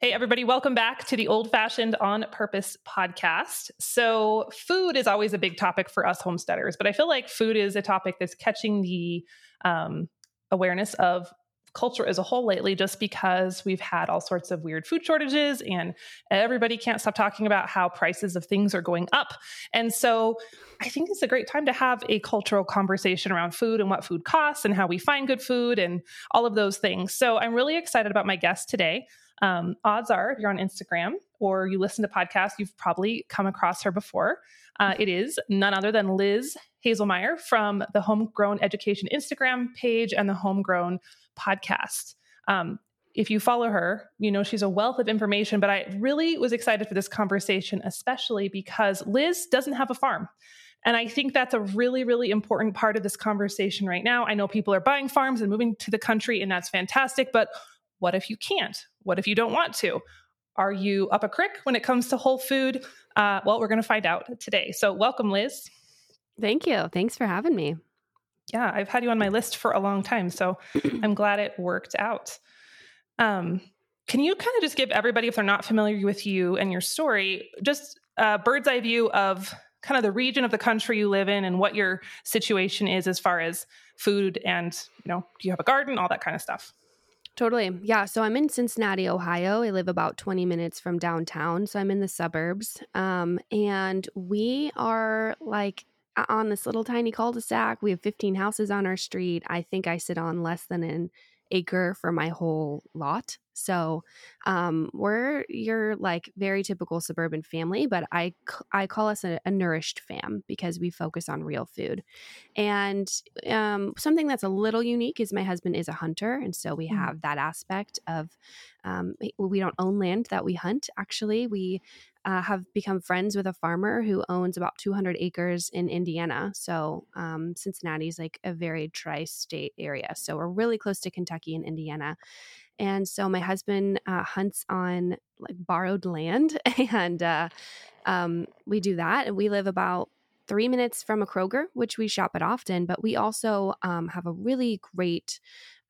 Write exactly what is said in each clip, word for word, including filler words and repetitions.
Hey, everybody, welcome back to the Old Fashioned On Purpose podcast. So food is always a big topic for us homesteaders, but I feel like food is a topic that's catching the um, awareness of culture as a whole lately, just because we've had all sorts of weird food shortages and everybody can't stop talking about how prices of things are going up. And so I think it's a great time to have a cultural conversation around food and what food costs and how we find good food and all of those things. So I'm really excited about my guest today. Um, odds are, if you're on Instagram or you listen to podcasts, you've probably come across her before. Uh, it is none other than Liz Hazelmeyer from the Homegrown Education Instagram page and the Homegrown Podcast. Um, if you follow her, you know she's a wealth of information, but I really was excited for this conversation, especially because Liz doesn't have a farm. And I think that's a really, really important part of this conversation right now. I know people are buying farms and moving to the country, and that's fantastic, but what if you can't? What if you don't want to? Are you up a creek when it comes to whole food? Uh, well, we're going to find out today. So welcome, Liz. Thank you. Thanks for having me. Yeah, I've had you on my list for a long time, so I'm glad it worked out. Um, can you kind of just give everybody, if they're not familiar with you and your story, just a bird's eye view of kind of the region of the country you live in and what your situation is as far as food and, you know, do you have a garden, all that kind of stuff? Totally. Yeah. So I'm in Cincinnati, Ohio. I live about twenty minutes from downtown. So I'm in the suburbs. Um, and we are like on this little tiny cul-de-sac. We have fifteen houses on our street. I think I sit on less than an acre for my whole lot. So um, we're your like very typical suburban family, but I, I call us a, a nourished fam because we focus on real food. And um, something that's a little unique is my husband is a hunter. And so we have that aspect of um, we don't own land that we hunt. Actually, we uh, have become friends with a farmer who owns about two hundred acres in Indiana. So um, Cincinnati is like a very tri-state area. So we're really close to Kentucky and Indiana. And so my husband uh, hunts on like borrowed land, and uh, um, we do that. And we live about three minutes from a Kroger, which we shop at often. But we also um, have a really great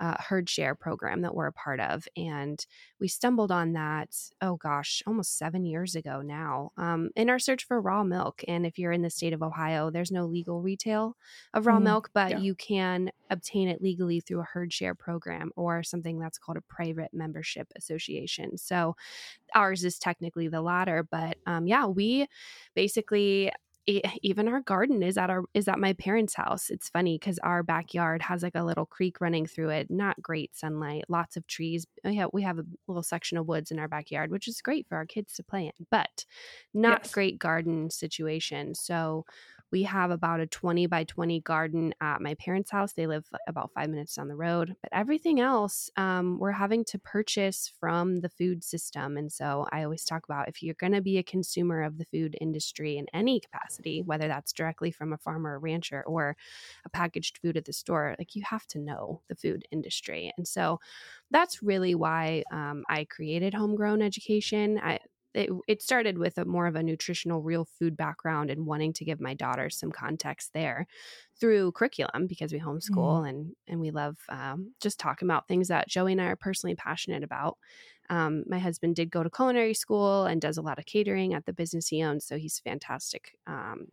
uh, herd share program that we're a part of, and we stumbled on that. Oh gosh, almost seven years ago now. Um, in our search for raw milk, and if you're in the state of Ohio, there's no legal retail of raw mm, milk, but yeah. you can obtain it legally through a herd share program or something that's called a private membership association. So ours is technically the latter, but um, yeah, we basically. Even our garden is at our is at my parents' house. It's funny because our backyard has like a little creek running through it. Not great sunlight, lots of trees. We have, we have a little section of woods in our backyard, which is great for our kids to play in, but not yes. great garden situation. So we have about a twenty by twenty garden at my parents' house. They live about five minutes down the road, but everything else um, we're having to purchase from the food system. And so I always talk about if you're going to be a consumer of the food industry in any capacity, whether that's directly from a farmer or rancher or a packaged food at the store, like you have to know the food industry. And so that's really why um, I created Homegrown Education. I It, it started with a more of a nutritional real food background and wanting to give my daughter some context there through curriculum because we homeschool mm-hmm. and and we love um, just talking about things that Joey and I are personally passionate about. Um, my husband did go to culinary school and does a lot of catering at the business he owns, so he's fantastic. Um,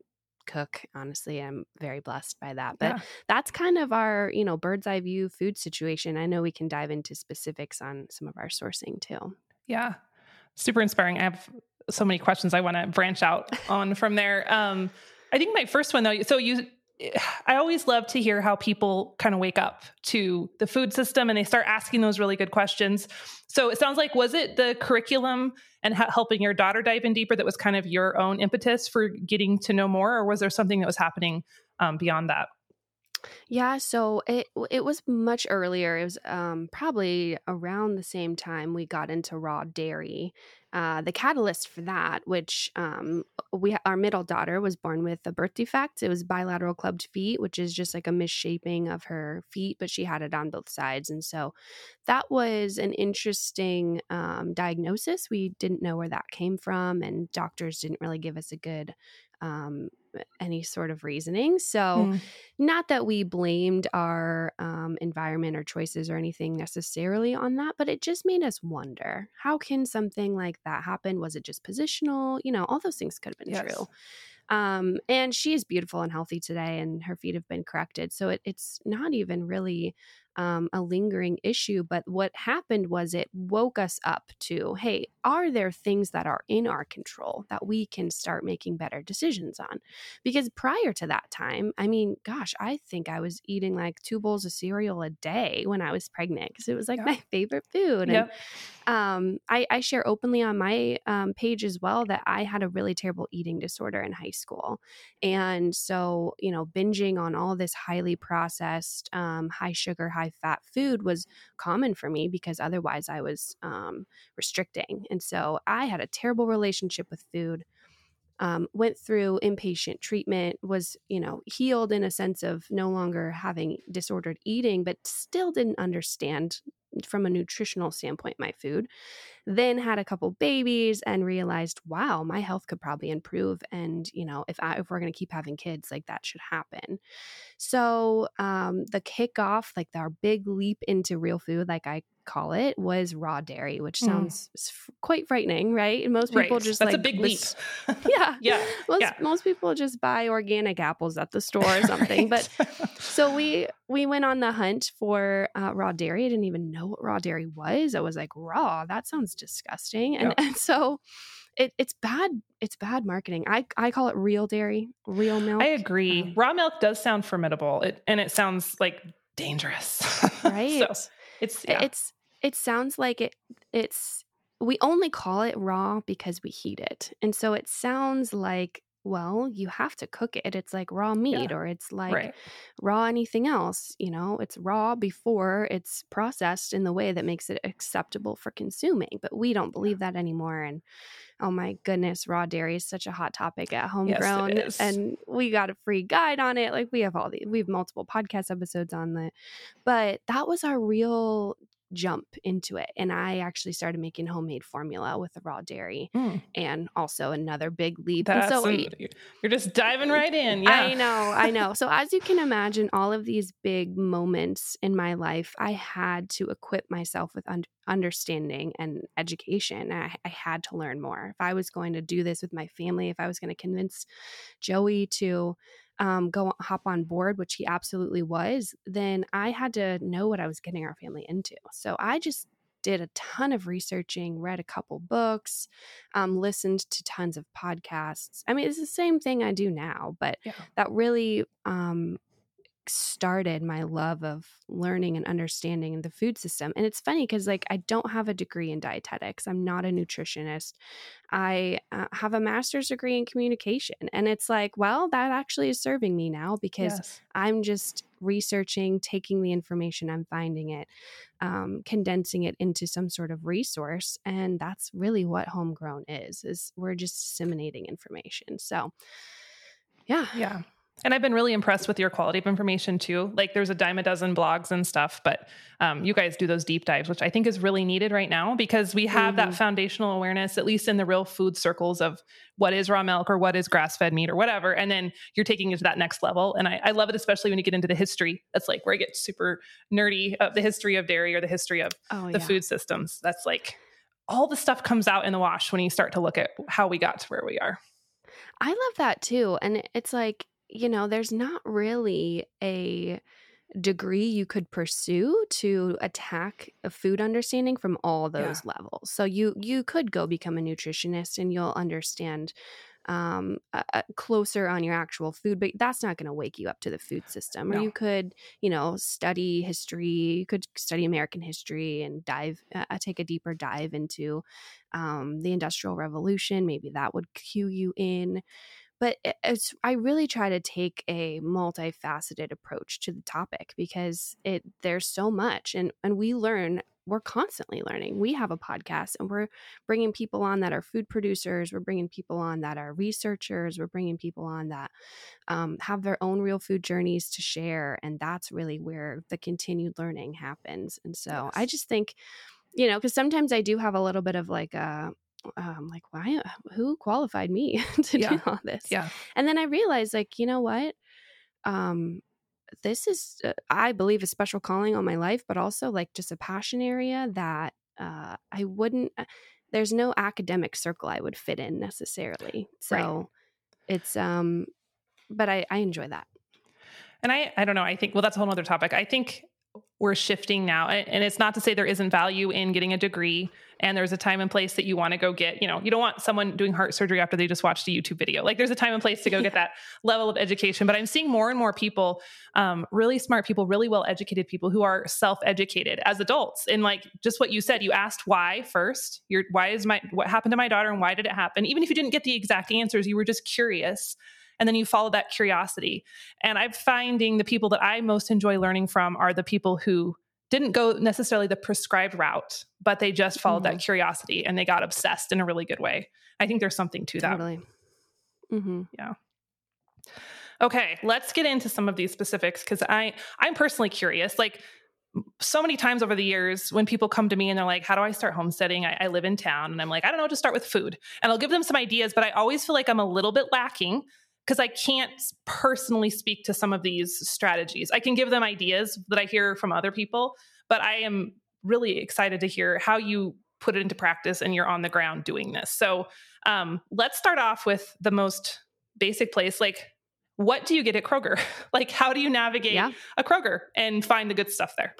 cook. Honestly, I'm very blessed by that. But yeah. that's kind of our, you know, bird's eye view food situation. I know we can dive into specifics on some of our sourcing too. Yeah. Super inspiring. I have so many questions I want to branch out on from there. Um, I think my first one though, so you, I always love to hear how people kind of wake up to the food system and they start asking those really good questions. So it sounds like, was it the curriculum and ha- helping your daughter dive in deeper that was kind of your own impetus for getting to know more, or was there something that was happening um, beyond that? Yeah, so it it was much earlier. It was um, probably around the same time we got into raw dairy. Uh, the catalyst for that, which um, we our middle daughter was born with a birth defect. It was bilateral clubbed feet, which is just like a misshaping of her feet, but she had it on both sides. And so that was an interesting um, diagnosis. We didn't know where that came from, and doctors didn't really give us a good um any sort of reasoning. So mm. not that we blamed our um, environment or choices or anything necessarily on that, but it just made us wonder, how can something like that happen? Was it just positional? You know, all those things could have been yes. true. Um, and she is beautiful and healthy today, and her feet have been corrected. So it, it's not even really um, a lingering issue. But what happened was it woke us up to, hey, are there things that are in our control that we can start making better decisions on? Because prior to that time, I mean, gosh, I think I was eating like two bowls of cereal a day when I was pregnant, because it was like yeah. my favorite food. Yep. And um, I, I share openly on my um, page as well that I had a really terrible eating disorder in high school. And so, you know, binging on all this highly processed, um, high sugar, high fat food was common for me, because otherwise I was um, restricting. And so I had a terrible relationship with food. Um, went through inpatient treatment, was, you know, healed in a sense of no longer having disordered eating, but still didn't understand from a nutritional standpoint my food. Then had a couple babies and realized, wow, my health could probably improve. And, you know, if I, if we're going to keep having kids, like that should happen. So um, the kickoff, like our big leap into real food, like I call it, was raw dairy, which sounds mm. quite frightening, right? And most people right. just that's like, that's a big leap. yeah. yeah. Most yeah. most people just buy organic apples at the store or something. right. But so we we went on the hunt for uh, raw dairy. I didn't even know what raw dairy was. I was like, raw, that sounds disgusting. And, yep. and so It, it's bad. It's bad marketing. I, I call it real dairy, real milk. I agree. Um, raw milk does sound formidable, it, and it sounds like dangerous. Right. so it's yeah. it's it sounds like it. It's we only call it raw because we heat it, and so it sounds like, well, you have to cook it. It's like raw meat yeah. or it's like right. raw anything else. You know, it's raw before it's processed in the way that makes it acceptable for consuming. But we don't believe yeah. that anymore. And oh my goodness, raw dairy is such a hot topic at Homegrown. Yes, and we got a free guide on it. Like we have all the, we have multiple podcast episodes on it. But that was our real jump into it. And I actually started making homemade formula with the raw dairy mm. and also another big leap. That's so we, you're just diving right in. Yeah. I know. I know. So as you can imagine, all of these big moments in my life, I had to equip myself with un- understanding and education. I, I had to learn more. If I was going to do this with my family, if I was going to convince Joey to Um, go hop on board, which he absolutely was, then I had to know what I was getting our family into. So I just did a ton of researching, read a couple books, um, listened to tons of podcasts. I mean, it's the same thing I do now, but yeah. that really um, started my love of learning and understanding the food system. And it's funny because, like, I don't have a degree in dietetics. I'm not a nutritionist. I uh, have a master's degree in communication. And it's like, well, that actually is serving me now because yes. I'm just researching, taking the information, I'm finding it, um, condensing it into some sort of resource. And that's really what Homegrown is, is we're just disseminating information. So yeah. Yeah. And I've been really impressed with your quality of information too. Like there's a dime a dozen blogs and stuff, but um, you guys do those deep dives, which I think is really needed right now because we have mm-hmm. that foundational awareness, at least in the real food circles, of what is raw milk or what is grass-fed meat or whatever. And then you're taking it to that next level. And I, I love it, especially when you get into the history. That's like where I get super nerdy of the history of dairy or the history of oh, the yeah. food systems. That's like all the stuff comes out in the wash when you start to look at how we got to where we are. I love that too. And it's like, you know, there's not really a degree you could pursue to attack a food understanding from all those yeah. levels. So you you could go become a nutritionist and you'll understand um, uh, closer on your actual food, but that's not going to wake you up to the food system. No. Or you could, you know, study history. You could study American history and dive, uh, take a deeper dive into um, the Industrial Revolution. Maybe that would cue you in. But it's, I really try to take a multifaceted approach to the topic because it there's so much. And, and we learn, we're constantly learning. We have a podcast and we're bringing people on that are food producers. We're bringing people on that are researchers. We're bringing people on that um, have their own real food journeys to share. And that's really where the continued learning happens. And so yes. I just think, you know, because sometimes I do have a little bit of like a um, like, why, who qualified me to yeah. do all this? Yeah. And then I realized, like, you know what? Um, this is, uh, I believe, a special calling on my life, but also like just a passion area that uh, I wouldn't, uh, there's no academic circle I would fit in necessarily. So right. it's, um, but I, I enjoy that. And I, I don't know, I think, well, that's a whole other topic. I think we're shifting now. And it's not to say there isn't value in getting a degree, and there's a time and place that you want to go get, you know, you don't want someone doing heart surgery after they just watched a YouTube video. Like, there's a time and place to go yeah. get that level of education. But I'm seeing more and more people, um, really smart people, really well-educated people who are self-educated as adults. And like, just what you said, you asked why first, your, why is my, what happened to my daughter and why did it happen? Even if you didn't get the exact answers, you were just curious. And then you follow that curiosity. And I'm finding the people that I most enjoy learning from are the people who didn't go necessarily the prescribed route, but they just followed mm-hmm. that curiosity and they got obsessed in a really good way. I think there's something to that. Totally. Mm-hmm. Yeah. Okay. Let's get into some of these specifics. Cause I, I'm personally curious, like, so many times over the years when people come to me and they're like, how do I start homesteading? I, I live in town. And I'm like, I don't know, just start with food. And I'll give them some ideas, but I always feel like I'm a little bit lacking, because I can't personally speak to some of these strategies. I can give them ideas that I hear from other people, but I am really excited to hear how you put it into practice and you're on the ground doing this. So um, let's start off with the most basic place. Like, what do you get at Kroger? Like, how do you navigate yeah. a Kroger and find the good stuff there?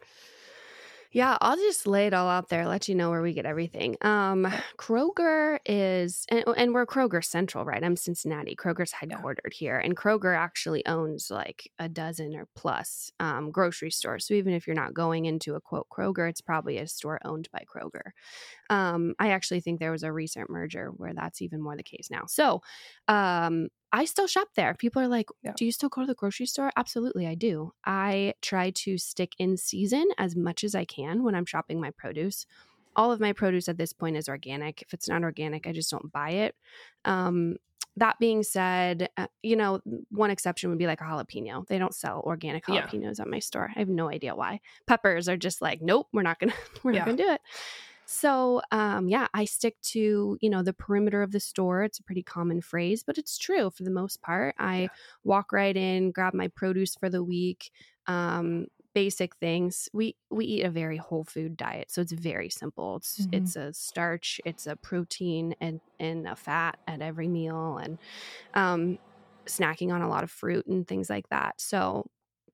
Yeah, I'll just lay it all out there, let you know where we get everything. Um, Kroger is, and, and we're Kroger Central, right? I'm Cincinnati. Kroger's headquartered here. And Kroger actually owns like a dozen or plus um, grocery stores. So even if you're not going into a quote Kroger, it's probably a store owned by Kroger. Um, I actually think there was a recent merger where that's even more the case now. So um, I still shop there. People are like, yeah. do you still go to the grocery store? Absolutely, I do. I try to stick in season as much as I can when I'm shopping my produce. All of my produce at this point is organic. If it's not organic, I just don't buy it. Um, that being said, uh, you know, one exception would be like a jalapeno. They don't sell organic jalapenos yeah. at my store. I have no idea why. Peppers are just like, nope, we're not going to, we're yeah. not going to do it. So, um, yeah, I stick to, you know, the perimeter of the store. It's a pretty common phrase, but it's true for the most part. I yeah. walk right in, grab my produce for the week, um, basic things. We, we eat a very whole food diet, so it's very simple. It's, mm-hmm. it's a starch, it's a protein and, and a fat at every meal, and, um, snacking on a lot of fruit and things like that. So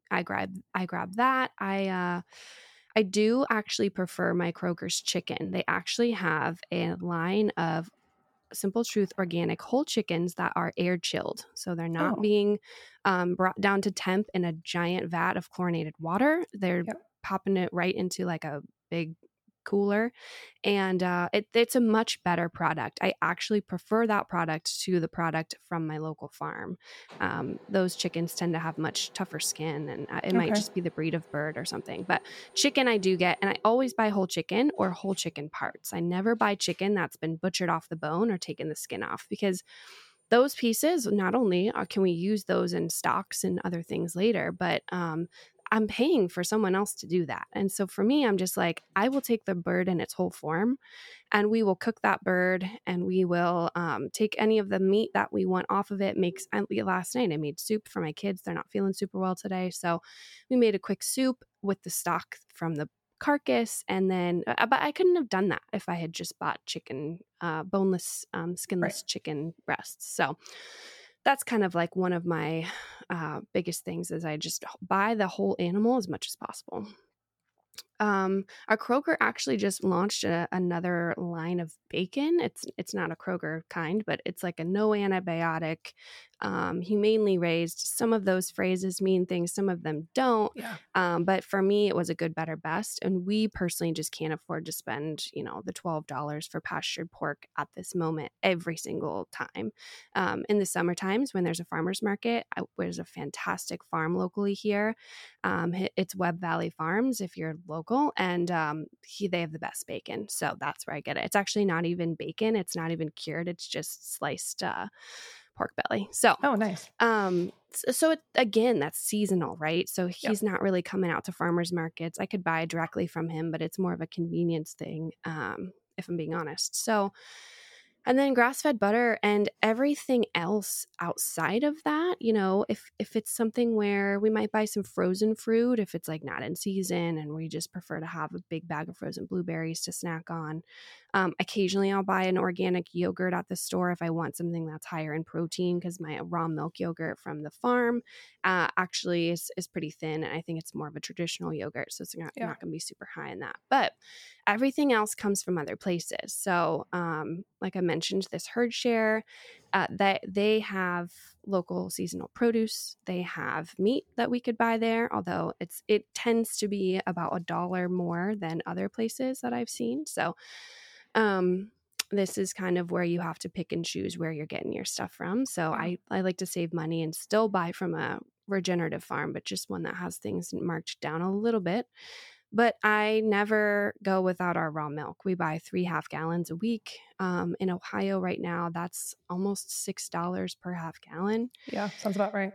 I grab, I grab that. I, uh, I do actually prefer my Kroger's chicken. They actually have a line of Simple Truth organic whole chickens that are air chilled. So they're not oh. being um, brought down to temp in a giant vat of chlorinated water. They're yep. popping it right into like a big cooler. And uh, it, it's a much better product. I actually prefer that product to the product from my local farm. Um, those chickens tend to have much tougher skin, and it okay. might just be the breed of bird or something. But chicken I do get, and I always buy whole chicken or whole chicken parts. I never buy chicken that's been butchered off the bone or taken the skin off, because those pieces, not only can we use those in stocks and other things later, but um, I'm paying for someone else to do that. And so for me, I'm just like, I will take the bird in its whole form, and we will cook that bird, and we will um, take any of the meat that we want off of it. Makes last night I made soup for my kids. They're not feeling super well today. So we made a quick soup with the stock from the carcass. And then, but I couldn't have done that if I had just bought chicken, uh, boneless, um, skinless right. chicken breasts. So that's kind of like one of my uh, biggest things, is I just buy the whole animal as much as possible. Um, our Kroger actually just launched a, another line of bacon. It's it's not a Kroger kind, but it's like a no antibiotic, um, humanely raised. Some of those phrases mean things, some of them don't. Yeah. Um, but for me, it was a good, better, best. And we personally just can't afford to spend, you know, the twelve dollars for pastured pork at this moment every single time. Um, in the summer times when there's a farmer's market, I, there's a fantastic farm locally here. Um, it's Webb Valley Farms, if you're local. And um, he, they have the best bacon. So that's where I get it. It's actually not even bacon. It's not even cured. It's just sliced uh, pork belly. So, oh, nice. Um, so it, again, that's seasonal, right? So he's yep. not really coming out to farmers markets. I could buy directly from him, but it's more of a convenience thing, um, if I'm being honest. So And then grass-fed butter and everything else outside of that, you know, if if it's something where we might buy some frozen fruit, if it's like not in season and we just prefer to have a big bag of frozen blueberries to snack on. Um, occasionally I'll buy an organic yogurt at the store if I want something that's higher in protein, because my raw milk yogurt from the farm uh, actually is, is pretty thin. And I think it's more of a traditional yogurt. So it's not, yeah. not going to be super high in that. But everything else comes from other places. So um, like I mentioned, this herd share, uh, that they have local seasonal produce. They have meat that we could buy there, although it's it tends to be about a dollar more than other places that I've seen. So um, this is kind of where you have to pick and choose where you're getting your stuff from. So I, I like to save money and still buy from a regenerative farm, but just one that has things marked down a little bit. But I never go without our raw milk. We buy three half gallons a week. Um, in Ohio right now, that's almost six dollars per half gallon. Yeah, sounds about right.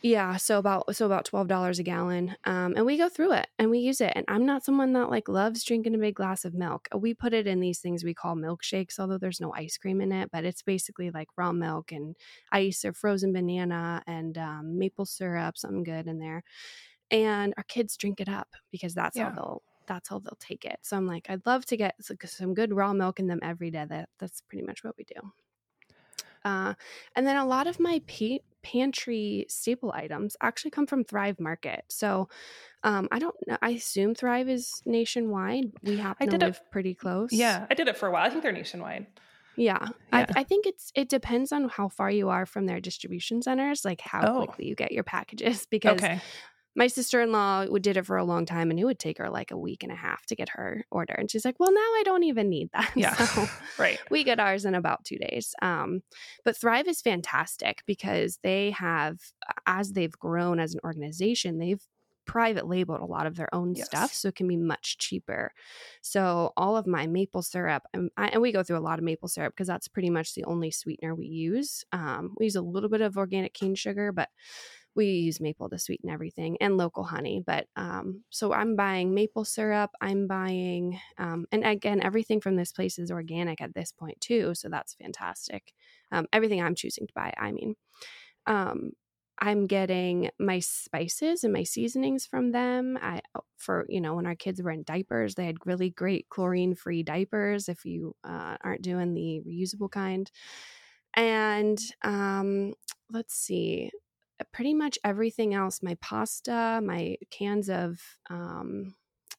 Yeah, so about so about twelve dollars a gallon. Um, and we go through it and we use it. And I'm not someone that like loves drinking a big glass of milk. We put it in these things we call milkshakes, although there's no ice cream in it. But it's basically like raw milk and ice or frozen banana and um, maple syrup, something good in there. And our kids drink it up because that's yeah. how they'll that's how they'll take it. So I'm like, I'd love to get some good raw milk in them every day. That that's pretty much what we do. Uh, and then a lot of my pa- pantry staple items actually come from Thrive Market. So um, I don't know. I assume Thrive is nationwide. We happen I did to live it, pretty close. Yeah, I did it for a while. I think they're nationwide. Yeah. yeah. I, I think it's it depends on how far you are from their distribution centers, like how oh. quickly you get your packages. Because okay. my sister-in-law did it for a long time, and it would take her like a week and a half to get her order. And she's like, well, now I don't even need that. Yeah, so right. we get ours in about two days. Um, but Thrive is fantastic because they have, as they've grown as an organization, they've private labeled a lot of their own yes. stuff, so it can be much cheaper. So all of my maple syrup, and, I, and we go through a lot of maple syrup because that's pretty much the only sweetener we use. Um, we use a little bit of organic cane sugar, but we use maple to sweeten everything, and local honey. But um, so I'm buying maple syrup. I'm buying, um, and again, everything from this place is organic at this point too. So that's fantastic. Um, everything I'm choosing to buy, I mean, um, I'm getting my spices and my seasonings from them. I, for, you know, when our kids were in diapers, they had really great chlorine-free diapers if you uh, aren't doing the reusable kind. And um, let's see. Pretty much everything else, my pasta, my cans of, um,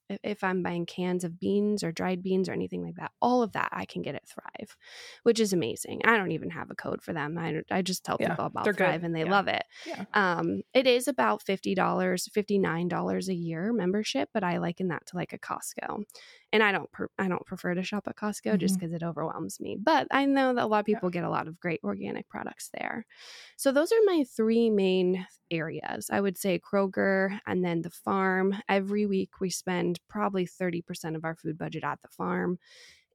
if, if I'm buying cans of beans or dried beans or anything like that, all of that I can get at Thrive, which is amazing. I don't even have a code for them. I, I just tell yeah, people about Thrive good. and they yeah. love it. Yeah. Um, it is about fifty dollars, fifty-nine dollars a year membership, but I liken that to like a Costco. And I don't, per- I don't prefer to shop at Costco mm-hmm. just because it overwhelms me. But I know that a lot of people yeah. get a lot of great organic products there. So those are my three main areas. I would say Kroger and then the farm. Every week we spend probably thirty percent of our food budget at the farm.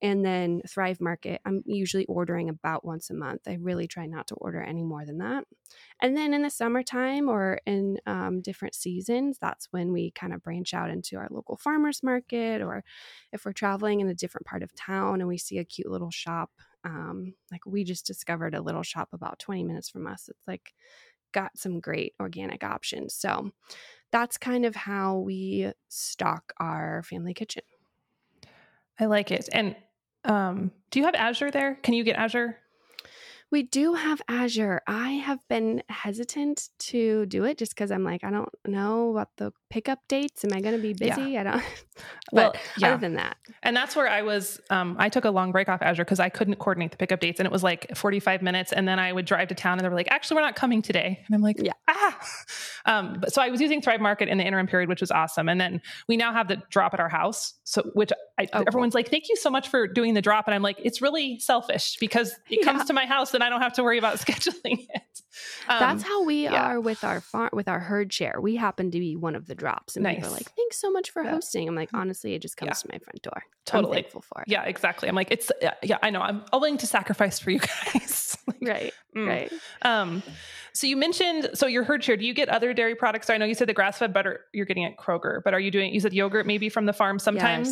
And then Thrive Market, I'm usually ordering about once a month. I really try not to order any more than that. And then in the summertime or in um, different seasons, that's when we kind of branch out into our local farmers market, or if we're traveling in a different part of town and we see a cute little shop. Um, like we just discovered a little shop about twenty minutes from us. It's like got some great organic options. So that's kind of how we stock our family kitchen. I like it. And um, do you have Azure there? Can you get Azure? We do have Azure. I have been hesitant to do it just because I'm like, I don't know about the pickup dates. Am I going to be busy? Yeah. I don't. Well, but yeah. other than that. And that's where I was. Um, I took a long break off Azure because I couldn't coordinate the pickup dates. And it was like forty-five minutes. And then I would drive to town and they were like, actually, we're not coming today. And I'm like, yeah. ah. Um, but so I was using Thrive Market in the interim period, which was awesome. And then we now have the drop at our house. So which I, oh, everyone's cool. like, thank you so much for doing the drop. And I'm like, it's really selfish because it yeah. comes to my house and I don't have to worry about scheduling it. Um, That's how we yeah. are with our farm, with our herd share. We happen to be one of the drops, and nice. people are like, "Thanks so much for yeah. hosting." I'm like, honestly, it just comes yeah. to my front door. Totally I'm thankful for it. Yeah, exactly. I'm like, it's yeah, yeah I know. I'm willing to sacrifice for you guys. like, right, mm. right. Um, so you mentioned so your herd share. Do you get other dairy products? So I know you said the grass fed butter you're getting at Kroger, but are you doing? You said yogurt maybe from the farm sometimes.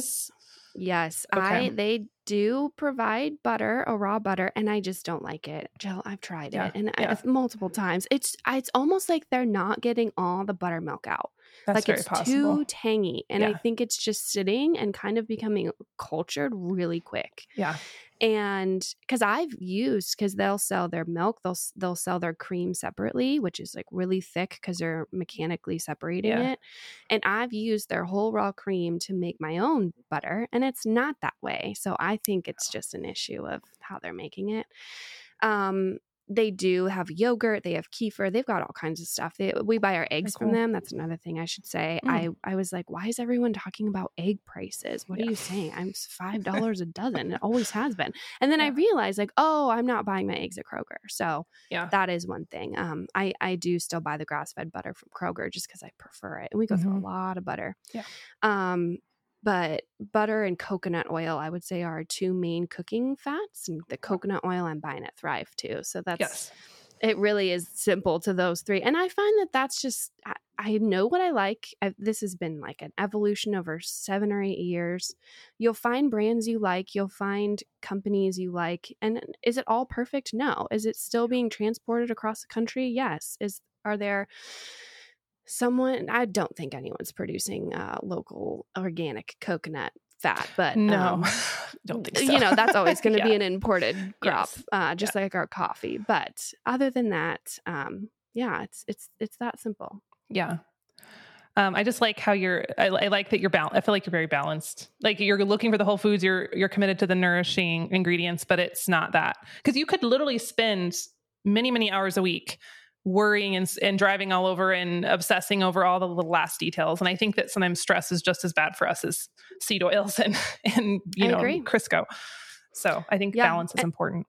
Yes. Yes. Okay. I they do provide butter, a raw butter, and I just don't like it. Jill, I've tried yeah. it and yeah. I've multiple times. It's it's almost like they're not getting all the buttermilk out. That's like very it's possible. Too tangy. And yeah. I think it's just sitting and kind of becoming cultured really quick. Yeah. And because I've used, because they'll sell their milk, they'll they'll sell their cream separately, which is like really thick because they're mechanically separating yeah. it. And I've used their whole raw cream to make my own butter, and it's not that way. So I think it's just an issue of how they're making it. Um, they do have yogurt, they have kefir, they've got all kinds of stuff. They, we buy our eggs cool. from them. That's another thing I should say. Mm. I, I was like, why is everyone talking about egg prices? What yeah. are you saying? I'm five dollars a dozen. It always has been. And then yeah. I realized like, oh, I'm not buying my eggs at Kroger. So yeah. that is one thing. Um, I, I do still buy the grass-fed butter from Kroger just because I prefer it. And we go mm-hmm. through a lot of butter. Yeah. Um, But butter and coconut oil, I would say, are our two main cooking fats. And the coconut oil I'm buying at Thrive, too. So that's, yes. it really is simple to those three. And I find that that's just, I, I know what I like. I've, this has been like an evolution over seven or eight years. You'll find brands you like. You'll find companies you like. And is it all perfect? No. Is it still being transported across the country? Yes. Is Are there... Someone, I don't think anyone's producing uh, local organic coconut fat, but no, um, don't think so. You know, that's always going to yeah. be an imported crop, yes. uh, just yeah. like our coffee. But other than that, um, yeah, it's it's it's that simple. Yeah, um, I just like how you're. I, I like that you're balanced. I feel like you're very balanced. Like you're looking for the whole foods. You're you're committed to the nourishing ingredients, but it's not that because you could literally spend many many hours a week worrying and, and driving all over and obsessing over all the little last details. And I think that sometimes stress is just as bad for us as seed oils and, and you I know, agree. Crisco. So I think yeah. balance is and, important.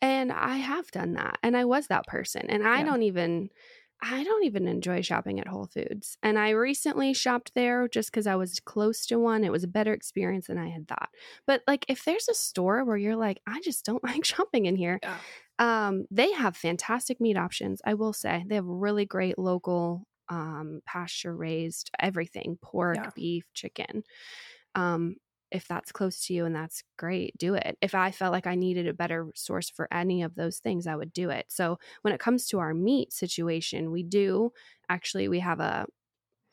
And I have done that. And I was that person. And I yeah. don't even... I don't even enjoy shopping at Whole Foods. And I recently shopped there just because I was close to one. It was a better experience than I had thought. But like if there's a store where you're like, I just don't like shopping in here, yeah. um, they have fantastic meat options. I will say they have really great local um, pasture raised everything, pork, yeah. beef, chicken. Um, if that's close to you and that's great, do it. If I felt like I needed a better source for any of those things, I would do it. So when it comes to our meat situation, we do actually, we have a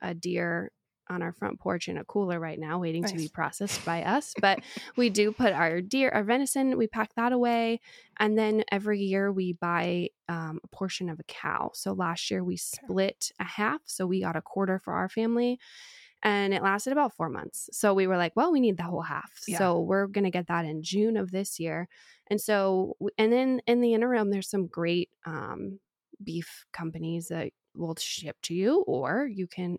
a deer on our front porch in a cooler right now waiting nice. To be processed by us. But we do put our deer, our venison, we pack that away. And then every year we buy um, a portion of a cow. So last year we split a half. So we got a quarter for our family. And it lasted about four months. So we were like, well, we need the whole half. Yeah. So we're going to get that in June of this year. And so, and then in the interim, there's some great um, beef companies that will ship to you, or you can,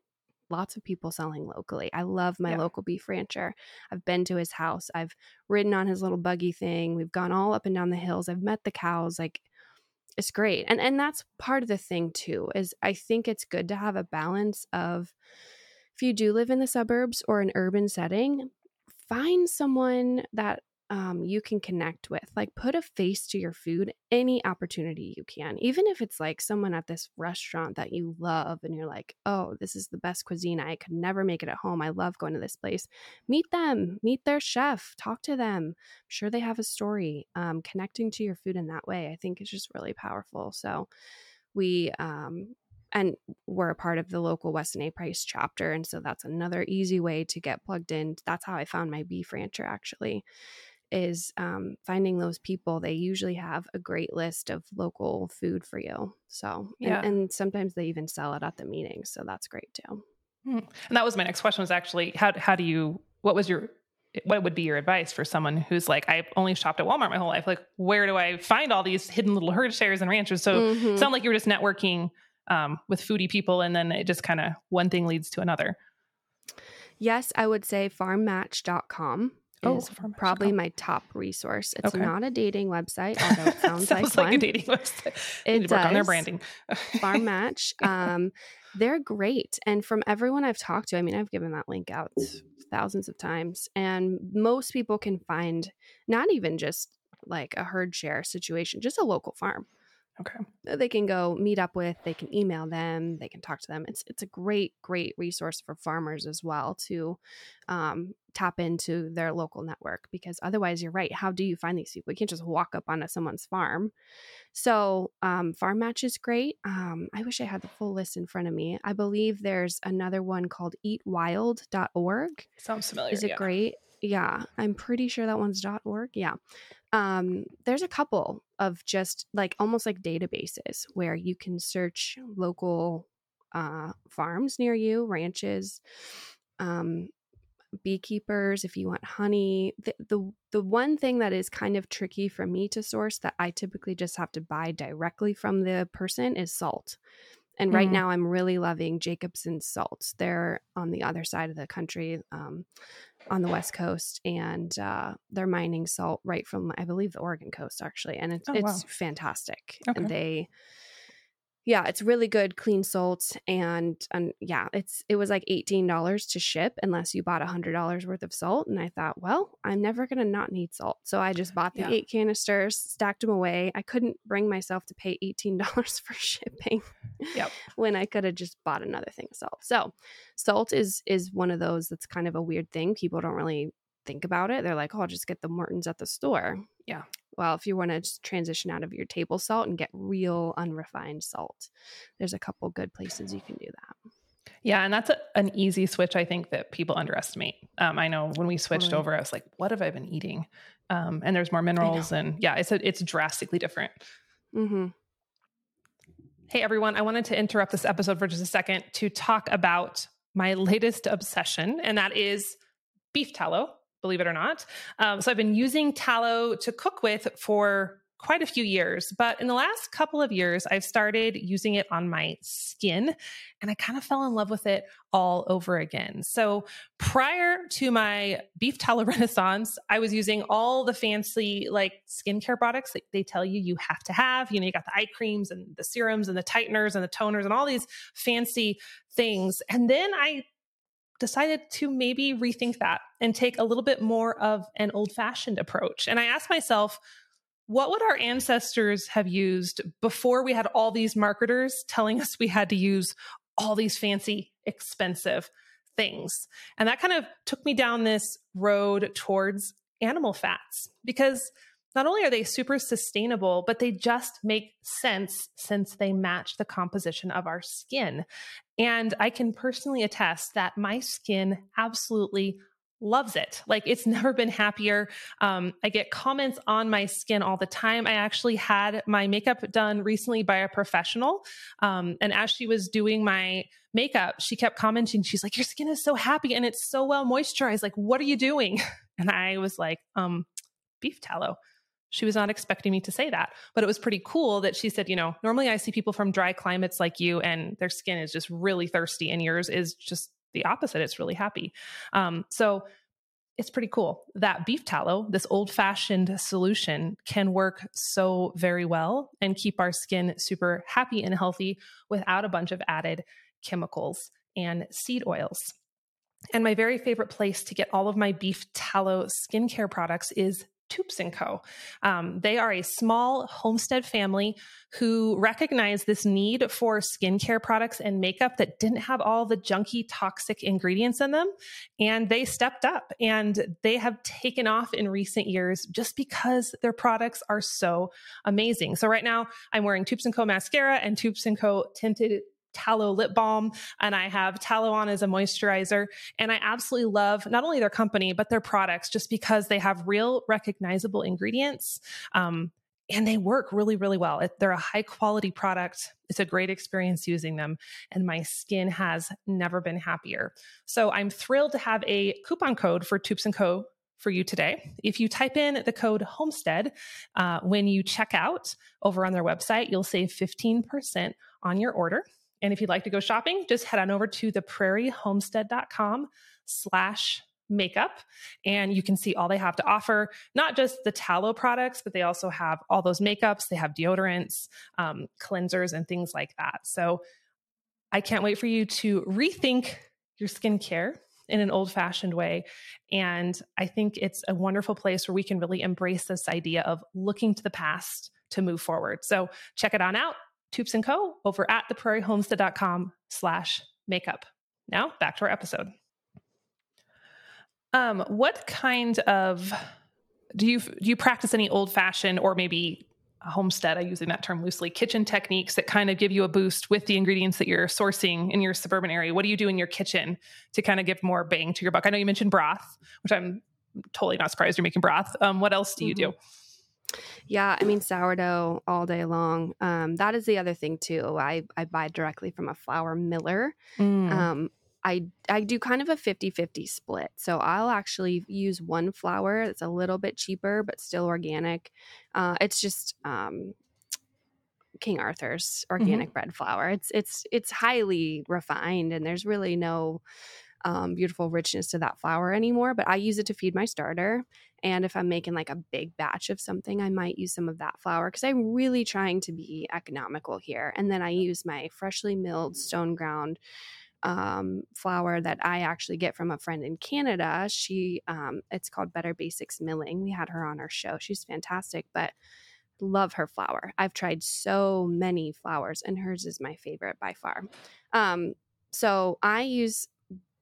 lots of people selling locally. I love my yeah. local beef rancher. I've been to his house. I've ridden on his little buggy thing. We've gone all up and down the hills. I've met the cows. Like, it's great. And and that's part of the thing too, is I think it's good to have a balance of, if you do live in the suburbs or an urban setting, find someone that um, you can connect with. Like put a face to your food, any opportunity you can. Even if it's like someone at this restaurant that you love and you're like, oh, this is the best cuisine. I could never make it at home. I love going to this place. Meet them. Meet their chef. Talk to them. I'm sure they have a story. Um, connecting to your food in that way, I think, is just really powerful. So we... um And we're a part of the local Weston A. Price chapter. And so that's another easy way to get plugged in. That's how I found my beef rancher, actually, is um, finding those people. They usually have a great list of local food for you. So, yeah. and, and sometimes they even sell it at the meeting. So that's great too. And that was my next question was actually, how how do you, what was your, what would be your advice for someone who's like, I've only shopped at Walmart my whole life. Like, where do I find all these hidden little herd shares and ranchers? So mm-hmm. it sounded like you were just networking Um, with foodie people, and then it just kind of one thing leads to another. Yes, I would say farm match dot com oh, is farm match dot com probably my top resource. It's okay. not a dating website, although it sounds, sounds like, like one. A dating website. It need to does. Work on their branding. Farm Match, um, they're great, and from everyone I've talked to, I mean, I've given that link out thousands of times, and most people can find not even just like a herd share situation, just a local farm. Okay. They can go meet up with, they can email them, they can talk to them. It's it's a great, great resource for farmers as well to um, tap into their local network, because otherwise, you're right. How do you find these people? You can't just walk up on someone's farm. So um, Farm Match is great. Um, I wish I had the full list in front of me. I believe there's another one called eat wild dot org. Sounds familiar. Is it yeah. great? Yeah. I'm pretty sure that one's .org. Yeah. Um, there's a couple of just like almost like databases where you can search local uh, farms near you, ranches, um, beekeepers, if you want honey. The, the the one thing that is kind of tricky for me to source that I typically just have to buy directly from the person is salt. And right mm. now I'm really loving Jacobson's salts. They're on the other side of the country, um, on the West Coast, and uh, they're mining salt right from, I believe, the Oregon coast, actually. And it's, oh, it's wow. fantastic. Okay. And they, yeah, it's really good, clean salt. And, and yeah, it's it was like eighteen dollars to ship unless you bought one hundred dollars worth of salt. And I thought, well, I'm never going to not need salt. So I just bought the yeah. eight canisters, stacked them away. I couldn't bring myself to pay eighteen dollars for shipping. Yep. When I could have just bought another thing of salt. So salt is is one of those that's kind of a weird thing. People don't really think about it. They're like, oh, I'll just get the Mortons at the store. Yeah. Well, if you want to just transition out of your table salt and get real unrefined salt, there's a couple good places you can do that. Yeah. And that's a, an easy switch, I think, that people underestimate. Um, I know when we switched totally. over, I was like, what have I been eating? Um, and there's more minerals. And yeah, it's a, it's drastically different. Mm-hmm. Hey, everyone, I wanted to interrupt this episode for just a second to talk about my latest obsession, and that is beef tallow, believe it or not. Um, so I've been using tallow to cook with for quite a few years, but in the last couple of years, I've started using it on my skin, and I kind of fell in love with it all over again. So prior to my beef tallow renaissance, I was using all the fancy like skincare products that they tell you you have to have. You know, you got the eye creams and the serums and the tighteners and the toners and all these fancy things. And then I decided to maybe rethink that and take a little bit more of an old-fashioned approach. And I asked myself, what would our ancestors have used before we had all these marketers telling us we had to use all these fancy, expensive things? And that kind of took me down this road towards animal fats, because not only are they super sustainable, but they just make sense since they match the composition of our skin. And I can personally attest that my skin absolutely loves it. Like, it's never been happier. Um, I get comments on my skin all the time. I actually had my makeup done recently by a professional. Um, and as she was doing my makeup, she kept commenting, she's like, your skin is so happy and it's so well moisturized. Like, what are you doing? And I was like, um, beef tallow. She was not expecting me to say that, but it was pretty cool that she said, you know, normally I see people from dry climates like you and their skin is just really thirsty and yours is just the opposite. It's really happy. Um, so it's pretty cool that beef tallow, this old fashioned solution, can work so very well and keep our skin super happy and healthy without a bunch of added chemicals and seed oils. And my very favorite place to get all of my beef tallow skincare products is Toops and Co. Um, they are a small homestead family who recognized this need for skincare products and makeup that didn't have all the junky, toxic ingredients in them. And they stepped up, and they have taken off in recent years just because their products are so amazing. So right now I'm wearing Toops and Co mascara and Toops and Co tinted tallow lip balm, and I have tallow on as a moisturizer. And I absolutely love not only their company, but their products, just because they have real recognizable ingredients. Um, and they work really, really well. They're a high quality product. It's a great experience using them. And my skin has never been happier. So I'm thrilled to have a coupon code for Toops and Co for you today. If you type in the code HOMESTEAD, uh, when you check out over on their website, you'll save fifteen percent on your order. And if you'd like to go shopping, just head on over to theprairiehomestead.com slash makeup. And you can see all they have to offer, not just the tallow products, but they also have all those makeups. They have deodorants, um, cleansers, and things like that. So I can't wait for you to rethink your skincare in an old-fashioned way. And I think it's a wonderful place where we can really embrace this idea of looking to the past to move forward. So check it on out. Toops and Co. over at theprairiehomestead.com slash makeup. Now back to our episode. Um, what kind of, do you, do you practice any old fashioned or maybe a homestead, I'm using that term loosely, kitchen techniques that kind of give you a boost with the ingredients that you're sourcing in your suburban area? What do you do in your kitchen to kind of give more bang to your buck? I know you mentioned broth, which I'm totally not surprised you're making broth. Um, what else do you mm-hmm. do? Yeah. I mean, sourdough all day long. Um, that is the other thing too. I, I buy directly from a flour miller. Mm. Um, I, I do kind of a fifty-fifty split. So I'll actually use one flour that's a little bit cheaper, but still organic. Uh, it's just, um, King Arthur's organic mm-hmm. bread flour. It's, it's, it's highly refined and there's really no, um, beautiful richness to that flour anymore, but I use it to feed my starter. And if I'm making like a big batch of something, I might use some of that flour because I'm really trying to be economical here. And then I use my freshly milled stone ground um, flour that I actually get from a friend in Canada. She, um, it's called Better Basics Milling. We had her on our show. She's fantastic, but love her flour. I've tried so many flours and hers is my favorite by far. Um, so I use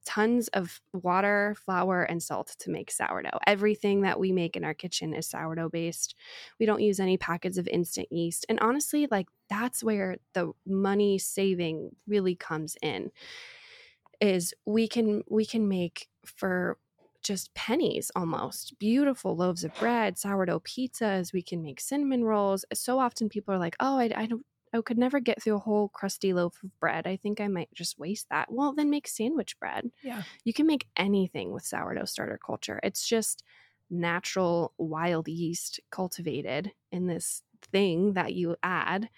tons of water, flour, and salt to make sourdough. Everything that we make in our kitchen is sourdough based. We don't use any packets of instant yeast. And honestly, like that's where the money saving really comes in, is we can, we can make for just pennies almost beautiful loaves of bread, sourdough pizzas. We can make cinnamon rolls. So often people are like, oh, I, I don't, I could never get through a whole crusty loaf of bread. I think I might just waste that. Well, then make sandwich bread. Yeah. You can make anything with sourdough starter culture. It's just natural wild yeast cultivated in this thing that you add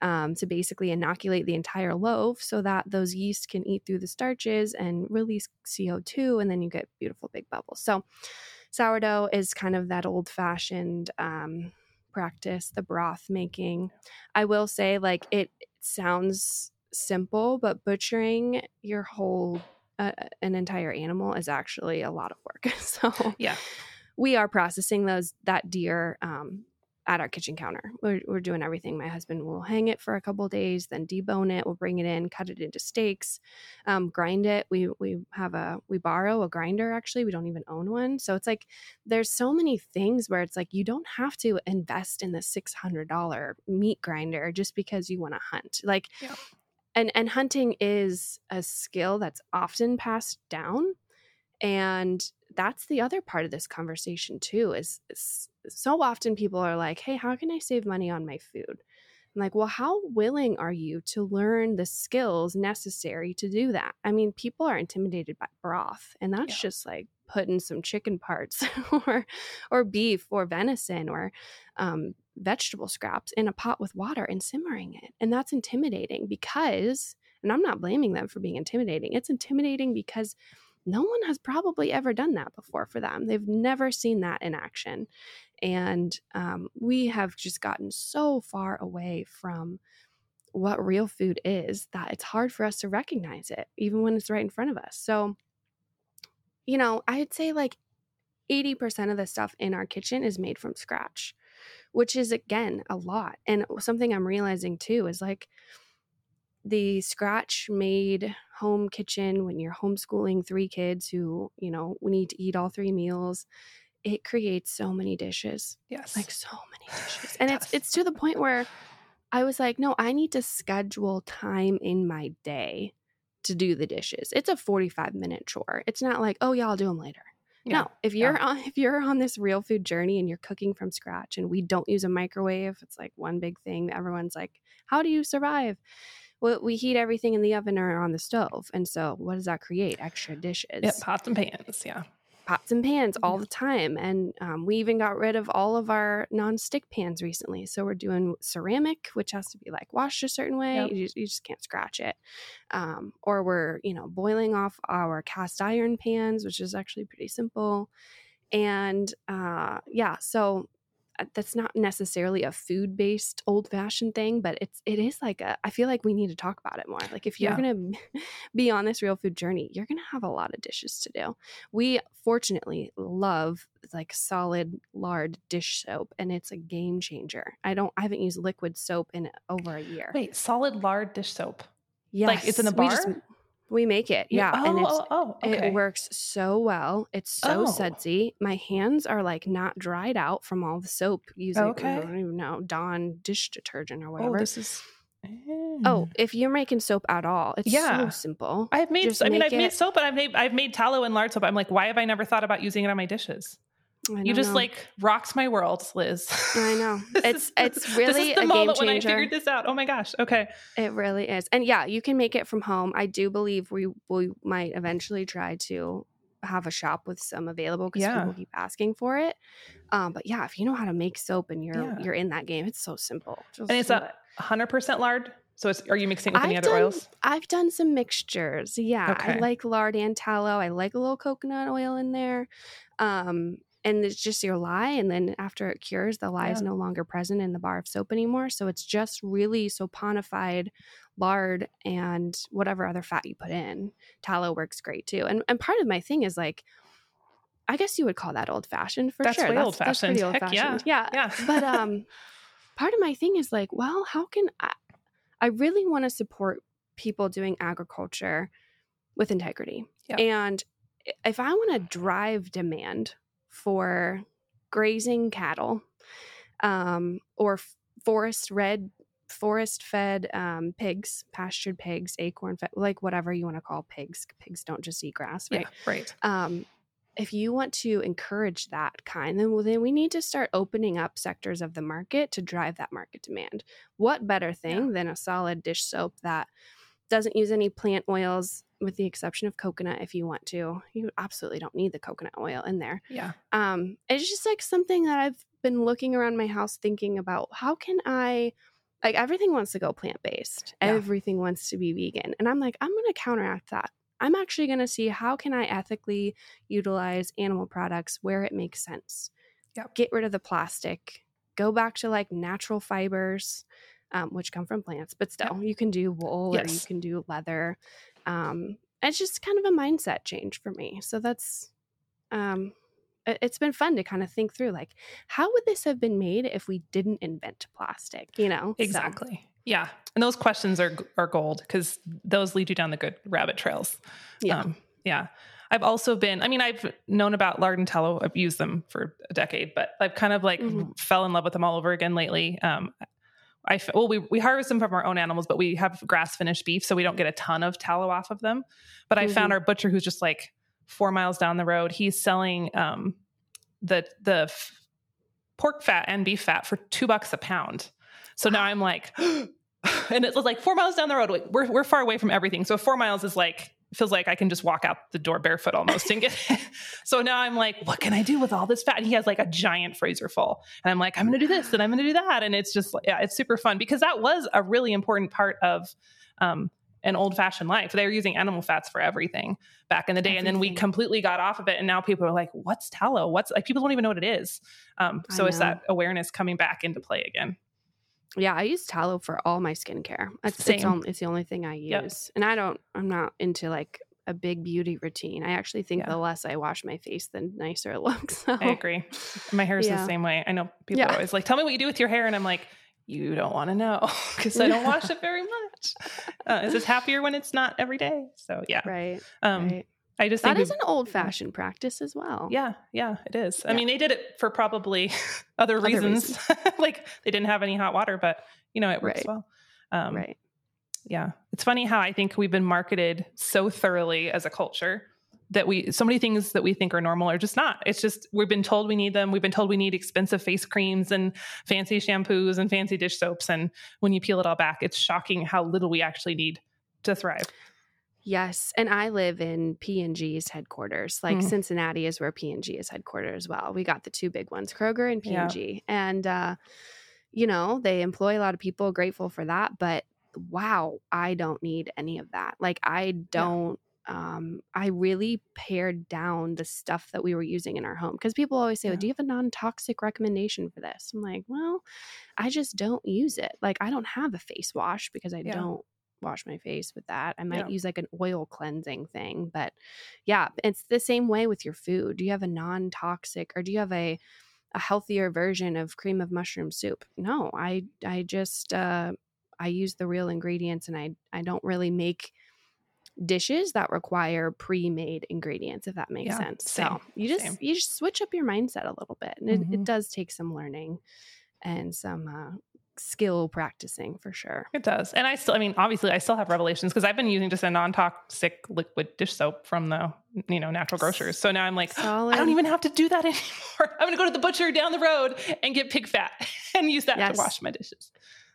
um, to basically inoculate the entire loaf so that those yeast can eat through the starches and release C O two, and then you get beautiful big bubbles. So sourdough is kind of that old-fashioned um practice, the broth making. I will say, like, it sounds simple, but butchering your whole uh, an entire animal is actually a lot of work. So yeah, we are processing those that deer um at our kitchen counter. We're, we're doing everything. My husband will hang it for a couple of days, then debone it. We'll bring it in, cut it into steaks, um, grind it. We we have a we borrow a grinder actually. We don't even own one. So it's like there's so many things where it's like you don't have to invest in the six hundred dollars meat grinder just because you want to hunt. Like, yeah. and and hunting is a skill that's often passed down, and that's the other part of this conversation too, is, is so often people are like, hey, how can I save money on my food? I'm like, well, how willing are you to learn the skills necessary to do that? I mean, people are intimidated by broth, and that's yeah. just like putting some chicken parts or or beef or venison or um, vegetable scraps in a pot with water and simmering it. And that's intimidating because, and I'm not blaming them for being intimidating. It's intimidating because no one has probably ever done that before for them. They've never seen that in action. And um, we have just gotten so far away from what real food is that it's hard for us to recognize it, even when it's right in front of us. So, you know, I'd say like eighty percent of the stuff in our kitchen is made from scratch, which is, again, a lot. And something I'm realizing too is like, the scratch made home kitchen, when you're homeschooling three kids who, you know, we need to eat all three meals, it creates so many dishes. Yes. Like so many dishes. And yes. it's it's to the point where I was like, no, I need to schedule time in my day to do the dishes. It's a forty-five minute chore. It's not like, oh yeah, I'll do them later. Yeah. No, if you're yeah. on, if you're on this real food journey and you're cooking from scratch, and we don't use a microwave, it's like one big thing. Everyone's like, how do you survive? Well, we heat everything in the oven or on the stove. And so what does that create? Extra dishes. Yeah, pots and pans. Yeah. Pots and pans all the time. And um, we even got rid of all of our nonstick pans recently. So we're doing ceramic, which has to be like washed a certain way. Yep. You, just, you just can't scratch it. Um, or we're, you know, boiling off our cast iron pans, which is actually pretty simple. And uh, yeah, so that's not necessarily a food-based old-fashioned thing, but it's it is like a, I feel like we need to talk about it more. Like if you're yeah. going to be on this real food journey, you're going to have a lot of dishes to do. We fortunately love like solid lard dish soap, and it's a game changer. I don't, I haven't used liquid soap in over a year. Wait, solid lard dish soap? Yes. Like it's in a bar? We just, We make it. Yeah. Oh, and it's, oh, oh, okay. It works so well. It's so oh. sudsy. My hands are like not dried out from all the soap using, okay. I don't even know, Dawn dish detergent or whatever. Oh, this is... Mm. Oh, if you're making soap at all, it's yeah. so simple. I've made, Just I mean, I've it. made soap, and I've made, I've made tallow and lard soap. I'm like, why have I never thought about using it on my dishes? You just know. like rocks my world, Liz. I know. It's is, it's really this is the a moment game changer. When I figured this out. Oh my gosh. Okay. It really is. And yeah, you can make it from home. I do believe we we might eventually try to have a shop with some available because yeah. people keep asking for it. Um, but yeah, if you know how to make soap and you're yeah. you're in that game, it's so simple. Just and it's a hundred percent lard. So it's, are you mixing with I've any other done, oils? I've done some mixtures. Yeah. Okay. I like lard and tallow. I like a little coconut oil in there. Um, And it's just your lye. And then after it cures, the lye yeah. is no longer present in the bar of soap anymore. So it's just really saponified lard and whatever other fat you put in. Tallow works great too. And and part of my thing is like, I guess you would call that old fashioned for that's sure. Way that's, old that's pretty old fashioned. Yeah. Yeah. yeah. But um, part of my thing is like, well, how can I, I really want to support people doing agriculture with integrity. Yeah. And if I want to drive demand for grazing cattle um, or f- forest red, forest fed um, pigs, pastured pigs, acorn fed, like whatever you want to call pigs. Pigs don't just eat grass, right? Yeah, right. Um, if you want to encourage that kind, then, well, then we need to start opening up sectors of the market to drive that market demand. What better thing yeah. than a solid dish soap that doesn't use any plant oils, with the exception of coconut, if you want to. You absolutely don't need the coconut oil in there. Yeah. Um, it's just like something that I've been looking around my house thinking about, how can I, like everything wants to go plant-based. Yeah. Everything wants to be vegan. And I'm like, I'm going to counteract that. I'm actually going to see how can I ethically utilize animal products where it makes sense. Yep. Get rid of the plastic. Go back to like natural fibers, um, which come from plants. But still, yep. you can do wool yes. or you can do leather. Um, it's just kind of a mindset change for me. So that's, um, it, it's been fun to kind of think through, like, how would this have been made if we didn't invent plastic, you know? Exactly. So. Yeah. And those questions are, are gold because those lead you down the good rabbit trails. Yeah. Um, yeah. I've also been, I mean, I've known about lard and tallow. I've used them for a decade, but I've kind of like mm-hmm. fell in love with them all over again lately. Um, I, well, we, we harvest them from our own animals, but we have grass finished beef, so we don't get a ton of tallow off of them. But I mm-hmm. found our butcher who's just like four miles down the road. He's selling, um, the, the f- pork fat and beef fat for two bucks a pound. So wow. now I'm like, and it was like four miles down the road. Like we're, we're far away from everything. So four miles is like, feels like I can just walk out the door barefoot almost and get it. So now I'm like, what can I do with all this fat? And he has like a giant freezer full. And I'm like, I'm going to do this and I'm going to do that. And it's just, yeah, it's super fun because that was a really important part of um, an old fashioned life. They were using animal fats for everything back in the day. Everything. And then we completely got off of it. And now people are like, what's tallow? What's like, people don't even know what it is. Um, so it's that awareness coming back into play again. Yeah, I use tallow for all my skincare. It's, it's, all, it's the only thing I use. Yep. And I don't, I'm not into like a big beauty routine. I actually think yeah. the less I wash my face, the nicer it looks. So. I agree. My hair is yeah. the same way. I know people yeah. are always like, tell me what you do with your hair. And I'm like, you don't want to know because I don't wash it very much. Uh, it's just happier when it's not every day. So yeah. Right. Um, right. I just think that is an old fashioned practice as well. Yeah. Yeah, it is. Yeah. I mean, they did it for probably other, other reasons. reasons. Like they didn't have any hot water, but you know, it works right. well. Um, right. Yeah. It's funny how I think we've been marketed so thoroughly as a culture that we, so many things that we think are normal are just not. It's just, we've been told we need them. We've been told we need expensive face creams and fancy shampoos and fancy dish soaps. And when you peel it all back, it's shocking how little we actually need to thrive. Yes. And I live in P and G's headquarters. Like mm. Cincinnati is where P and G is headquartered as well. We got the two big ones, Kroger and P and G. Yeah. And, uh, you know, they employ a lot of people, grateful for that. But wow, I don't need any of that. Like I don't, yeah. um, I really pared down the stuff that we were using in our home. Because people always say, yeah. well, do you have a non-toxic recommendation for this? I'm like, well, I just don't use it. Like I don't have a face wash because I yeah. don't. wash my face with that. I might yeah. use like an oil cleansing thing, but yeah, it's the same way with your food. Do you have a non-toxic or do you have a, a healthier version of cream of mushroom soup? No, I, I just, uh, I use the real ingredients and I, I don't really make dishes that require pre-made ingredients, if that makes yeah, sense. Same, so you just same. you just switch up your mindset a little bit. And it, mm-hmm. it does take some learning and some uh, skill practicing for sure. It does. And I still, I mean, obviously I still have revelations because I've been using just a non-toxic liquid dish soap from the, you know, natural grocers. So now I'm like, Solid. I don't even have to do that anymore. I'm going to go to the butcher down the road and get pig fat and use that yes. to wash my dishes.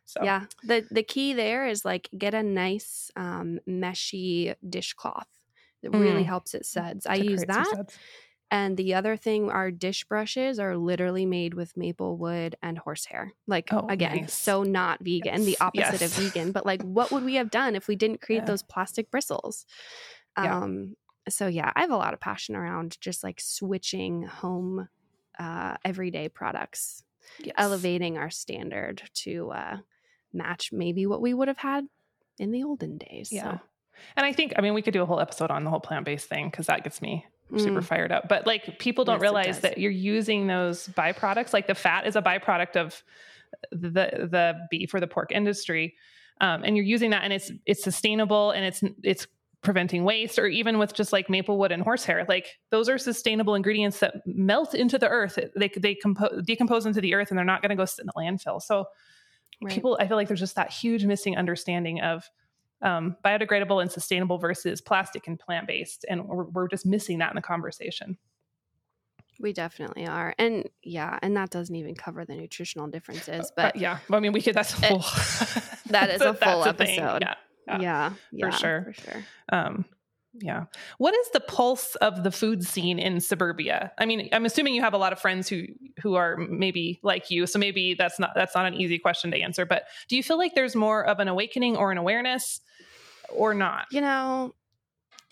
So. Yeah. The the key there is like get a nice um, meshy dishcloth that mm. really helps it suds. I use that. And the other thing, our dish brushes are literally made with maple wood and horsehair. Like, oh, again, nice. so not vegan, yes. the opposite yes. of vegan. But like, what would we have done if we didn't create yeah. those plastic bristles? Um, yeah. So yeah, I have a lot of passion around just like switching home uh, everyday products, yes. elevating our standard to uh, match maybe what we would have had in the olden days. Yeah. So. And I think, I mean, we could do a whole episode on the whole plant-based thing because that gets me super mm. fired up. But like people don't yes, realize that you're using those byproducts. Like the fat is a byproduct of the the beef or the pork industry. Um, and you're using that and it's it's sustainable and it's it's preventing waste, or even with just like maple wood and horsehair. Like those are sustainable ingredients that melt into the earth. They they compo- decompose into the earth and they're not going to go sit in the landfill. So right. people, I feel like there's just that huge missing understanding of Um, biodegradable and sustainable versus plastic and plant-based. And we're, we're just missing that in the conversation. We definitely are. And yeah, and that doesn't even cover the nutritional differences, but uh, yeah, well, I mean, we could, that's a full, it, that is a full episode. A yeah, yeah, yeah, yeah, for sure. For sure. Um, yeah. What is the pulse of the food scene in suburbia? I mean, I'm assuming you have a lot of friends who, who are maybe like you, so maybe that's not, that's not an easy question to answer, but do you feel like there's more of an awakening or an awareness or not? You know,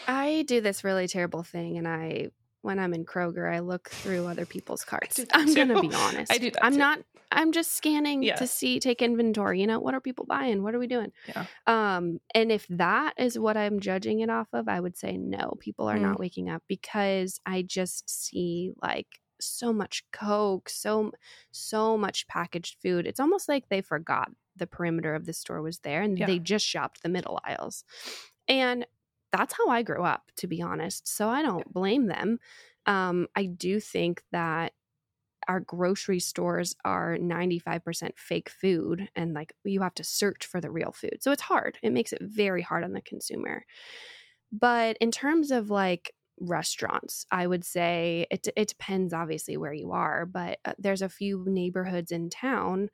I do this really terrible thing. And I, when I'm in Kroger, I look through other people's carts. I'm going to be honest. I do that I'm too. not, I'm just scanning yeah. to see, take inventory, you know, what are people buying? What are we doing? Yeah. Um, and if that is what I'm judging it off of, I would say, no, people are mm. not waking up, because I just see like so much Coke, so, so much packaged food. It's almost like they forgot the perimeter of the store was there and yeah. they just shopped the middle aisles. And that's how I grew up, to be honest. So I don't blame them. Um, I do think that our grocery stores are ninety-five percent fake food, and like you have to search for the real food. So it's hard. It makes it very hard on the consumer. But in terms of like restaurants, I would say it, it depends obviously where you are, but there's a few neighborhoods in town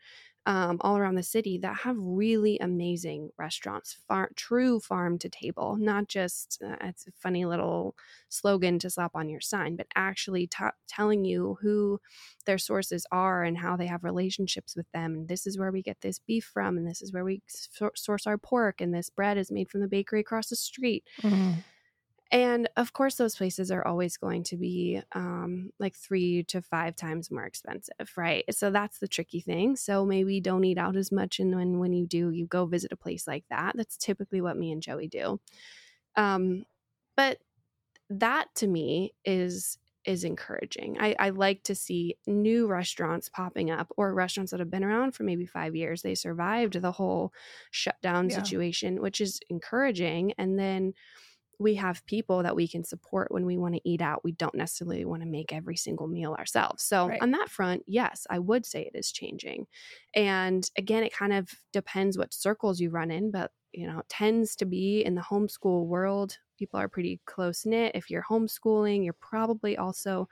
Um, all around the city that have really amazing restaurants, far, true farm to table, not just uh, it's a funny little slogan to slap on your sign, but actually t- telling you who their sources are and how they have relationships with them. And this is where we get this beef from, and this is where we so- source our pork, and this bread is made from the bakery across the street. Mm-hmm. And of course, those places are always going to be um, like three to five times more expensive, right? So that's the tricky thing. So maybe don't eat out as much. And when, when you do, you go visit a place like that. That's typically what me and Joey do. Um, but that to me is is encouraging. I, I like to see new restaurants popping up, or restaurants that have been around for maybe five years. They survived the whole shutdown yeah. situation, which is encouraging. And then we have people that we can support when we want to eat out. We don't necessarily want to make every single meal ourselves. So right. on that front, yes, I would say it is changing. And again, it kind of depends what circles you run in, but you know, it tends to be in the homeschool world. People are pretty close knit. If you're homeschooling, you're probably also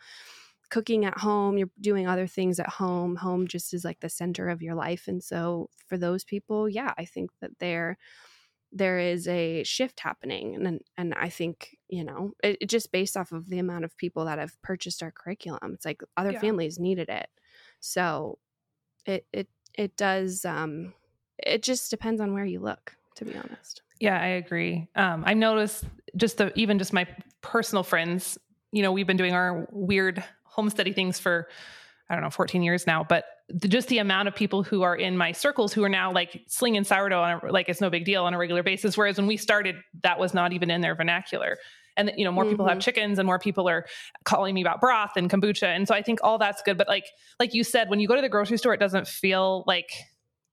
cooking at home. You're doing other things at home. Home just is like the center of your life. And so for those people, yeah, I think that they're there is a shift happening. And and I think, you know, it, it just based off of the amount of people that have purchased our curriculum, it's like other yeah. families needed it. So it, it, it does, um, it just depends on where you look, to be honest. Yeah, I agree. Um, I noticed just the, even just my personal friends, you know, we've been doing our weird homesteady things for, I don't know, fourteen years now, but the, just the amount of people who are in my circles who are now like slinging sourdough on a, like it's no big deal on a regular basis. Whereas when we started, that was not even in their vernacular. And you know, more mm-hmm. people have chickens, and more people are calling me about broth and kombucha. And so I think all that's good. But like, like you said, when you go to the grocery store, it doesn't feel like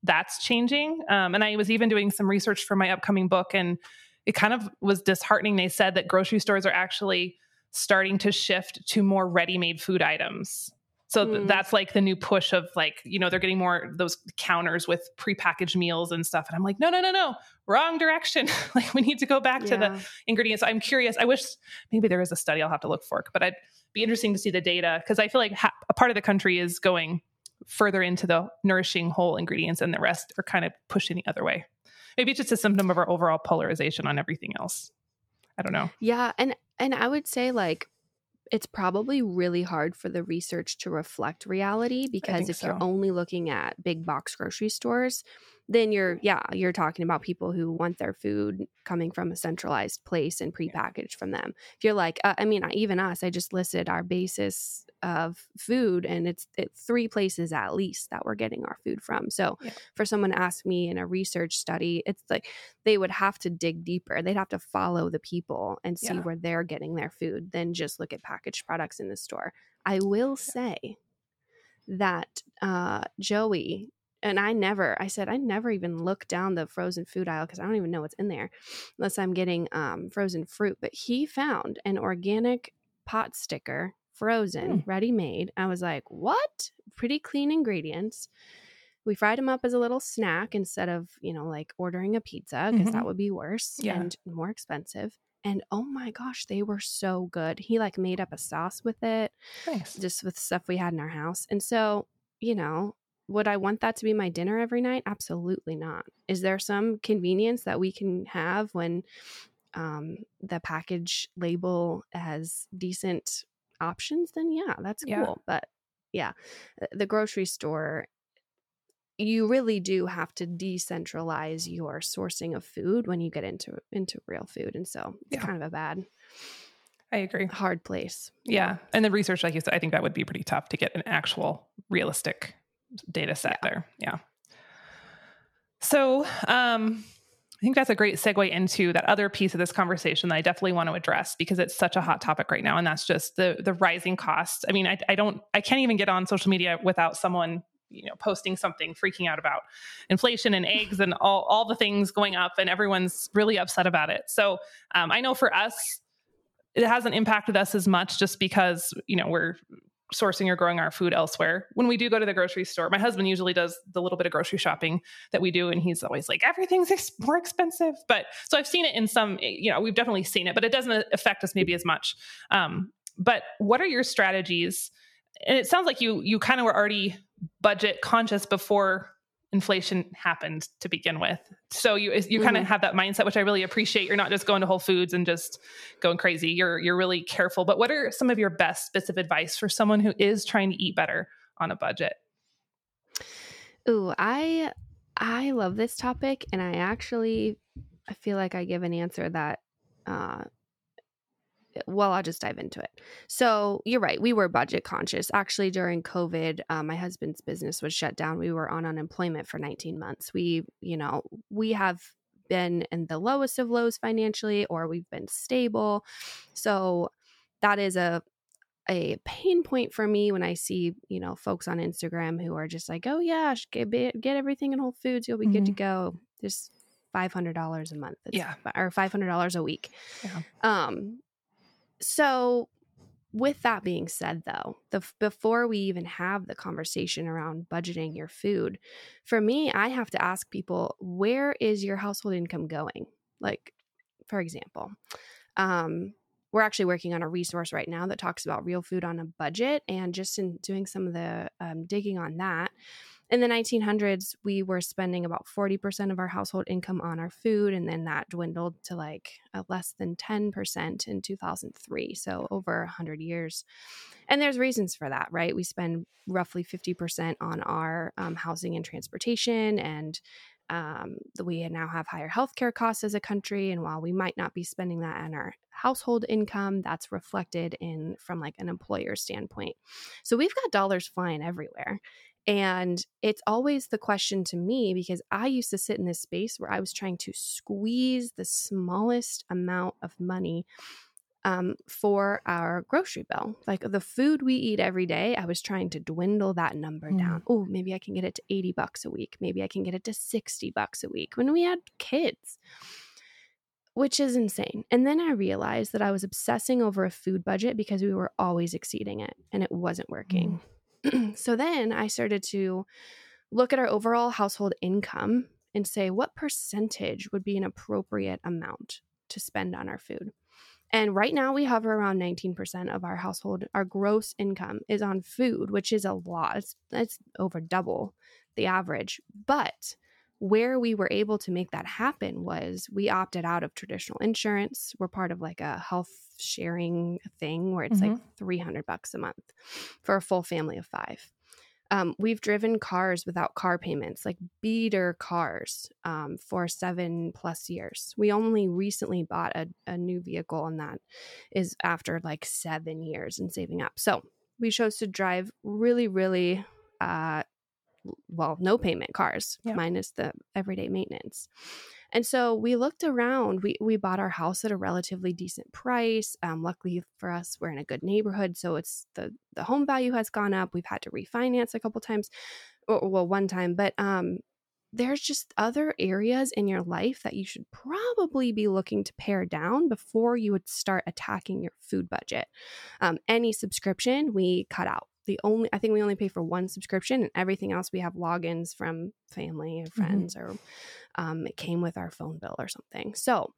that's changing. Um, and I was even doing some research for my upcoming book, and it kind of was disheartening. They said that grocery stores are actually starting to shift to more ready-made food items. So th- mm. that's like the new push of like, you know, they're getting more those counters with prepackaged meals and stuff. And I'm like, no, no, no, no, wrong direction. Like we need to go back yeah. to the ingredients. I'm curious. I wish maybe there is a study I'll have to look for, but I'd be interesting to see the data. Cause I feel like ha- a part of the country is going further into the nourishing whole ingredients and the rest are kind of pushing the other way. Maybe it's just a symptom of our overall polarization on everything else. I don't know. Yeah. And, and I would say like, it's probably really hard for the research to reflect reality because if so. you're only looking at big box grocery stores, then you're, yeah, you're talking about people who want their food coming from a centralized place and prepackaged from them. If you're like, uh, I mean, even us, I just listed our basis of food and it's, it's three places at least that we're getting our food from. So yeah. for someone to ask me in a research study, it's like they would have to dig deeper. They'd have to follow the people and see yeah. where they're getting their food than just look at packaged products in the store. I will yeah. say that uh, Joey... And I never, I said, I never even look down the frozen food aisle because I don't even know what's in there unless I'm getting um, frozen fruit. But he found an organic pot sticker, frozen, mm. ready-made. I was like, what? Pretty clean ingredients. We fried them up as a little snack instead of, you know, like ordering a pizza because mm-hmm. that would be worse yeah. and more expensive. And oh my gosh, they were so good. He like made up a sauce with it, nice. Just with stuff we had in our house. And so, you know, would I want that to be my dinner every night? Absolutely not. Is there some convenience that we can have when um, the package label has decent options? Then yeah, that's yeah. cool. But yeah, the grocery store, you really do have to decentralize your sourcing of food when you get into into real food. And so it's yeah. kind of a bad... I agree. Hard place. Yeah. yeah. And the research, like you said, I think that would be pretty tough to get an actual realistic... data set yeah. there. Yeah. So um, I think that's a great segue into that other piece of this conversation that I definitely want to address because it's such a hot topic right now. And that's just the the rising costs. I mean, I, I don't, I can't even get on social media without someone, you know, posting something, freaking out about inflation and eggs and all, all the things going up and everyone's really upset about it. So um, I know for us, it hasn't impacted us as much just because, you know, we're sourcing or growing our food elsewhere. When we do go to the grocery store, my husband usually does the little bit of grocery shopping that we do. And he's always like, everything's ex- more expensive. But so I've seen it in some, you know, we've definitely seen it, but it doesn't affect us maybe as much. Um, but what are your strategies? And it sounds like you, you kind of were already budget conscious before inflation happened to begin with. So you, you kind of mm-hmm. have that mindset, which I really appreciate. You're not just going to Whole Foods and just going crazy. You're, you're really careful, but what are some of your best bits of advice for someone who is trying to eat better on a budget? Ooh, I, I love this topic. And I actually, I feel like I give an answer that, uh, well, I'll just dive into it. So you're right. We were budget conscious. Actually, during COVID, uh, my husband's business was shut down. We were on unemployment for nineteen months. We, you know, we have been in the lowest of lows financially, or we've been stable. So that is a a pain point for me when I see, you know, folks on Instagram who are just like, oh yeah, get, get everything in Whole Foods. You'll be mm-hmm. good to go. There's five hundred dollars a month. It's, yeah. Or five hundred dollars a week. Yeah. Um, So with that being said, though, the before we even have the conversation around budgeting your food, for me, I have to ask people, where is your household income going? Like, for example, um, we're actually working on a resource right now that talks about real food on a budget, and just in doing some of the um, digging on that. In the nineteen hundreds, we were spending about forty percent of our household income on our food, and then that dwindled to like a less than ten percent in two thousand three, so over one hundred years. And there's reasons for that, right? We spend roughly fifty percent on our um, housing and transportation, and um, we now have higher healthcare costs as a country, and while we might not be spending that on our household income, that's reflected in from like an employer standpoint. So we've got dollars flying everywhere. And it's always the question to me, because I used to sit in this space where I was trying to squeeze the smallest amount of money um, for our grocery bill. Like the food we eat every day, I was trying to dwindle that number mm. down. Oh, maybe I can get it to eighty bucks a week. Maybe I can get it to sixty bucks a week when we had kids. which is insane. And then I realized that I was obsessing over a food budget because we were always exceeding it and it wasn't working. Mm. So then I started to look at our overall household income and say, what percentage would be an appropriate amount to spend on our food? And right now we hover around nineteen percent of our household, our gross income is on food, which is a lot. It's, it's over double the average. But where we were able to make that happen was we opted out of traditional insurance. We're part of like a health sharing thing where it's mm-hmm. like three hundred bucks a month for a full family of five. Um, we've driven cars without car payments, like beater cars, um, for seven plus years. We only recently bought a, a new vehicle, and that is after like seven years and saving up. So we chose to drive really, really, uh, well, no payment cars, yeah. minus the everyday maintenance. And so we looked around. We we bought our house at a relatively decent price. Um, luckily for us, we're in a good neighborhood, so it's the the home value has gone up. We've had to refinance a couple times, or, well, one time. But um, there's just other areas in your life that you should probably be looking to pare down before you would start attacking your food budget. Um, any subscription we cut out. The only I think we only pay for one subscription, and everything else we have logins from family and friends, mm-hmm. or um, it came with our phone bill or something. So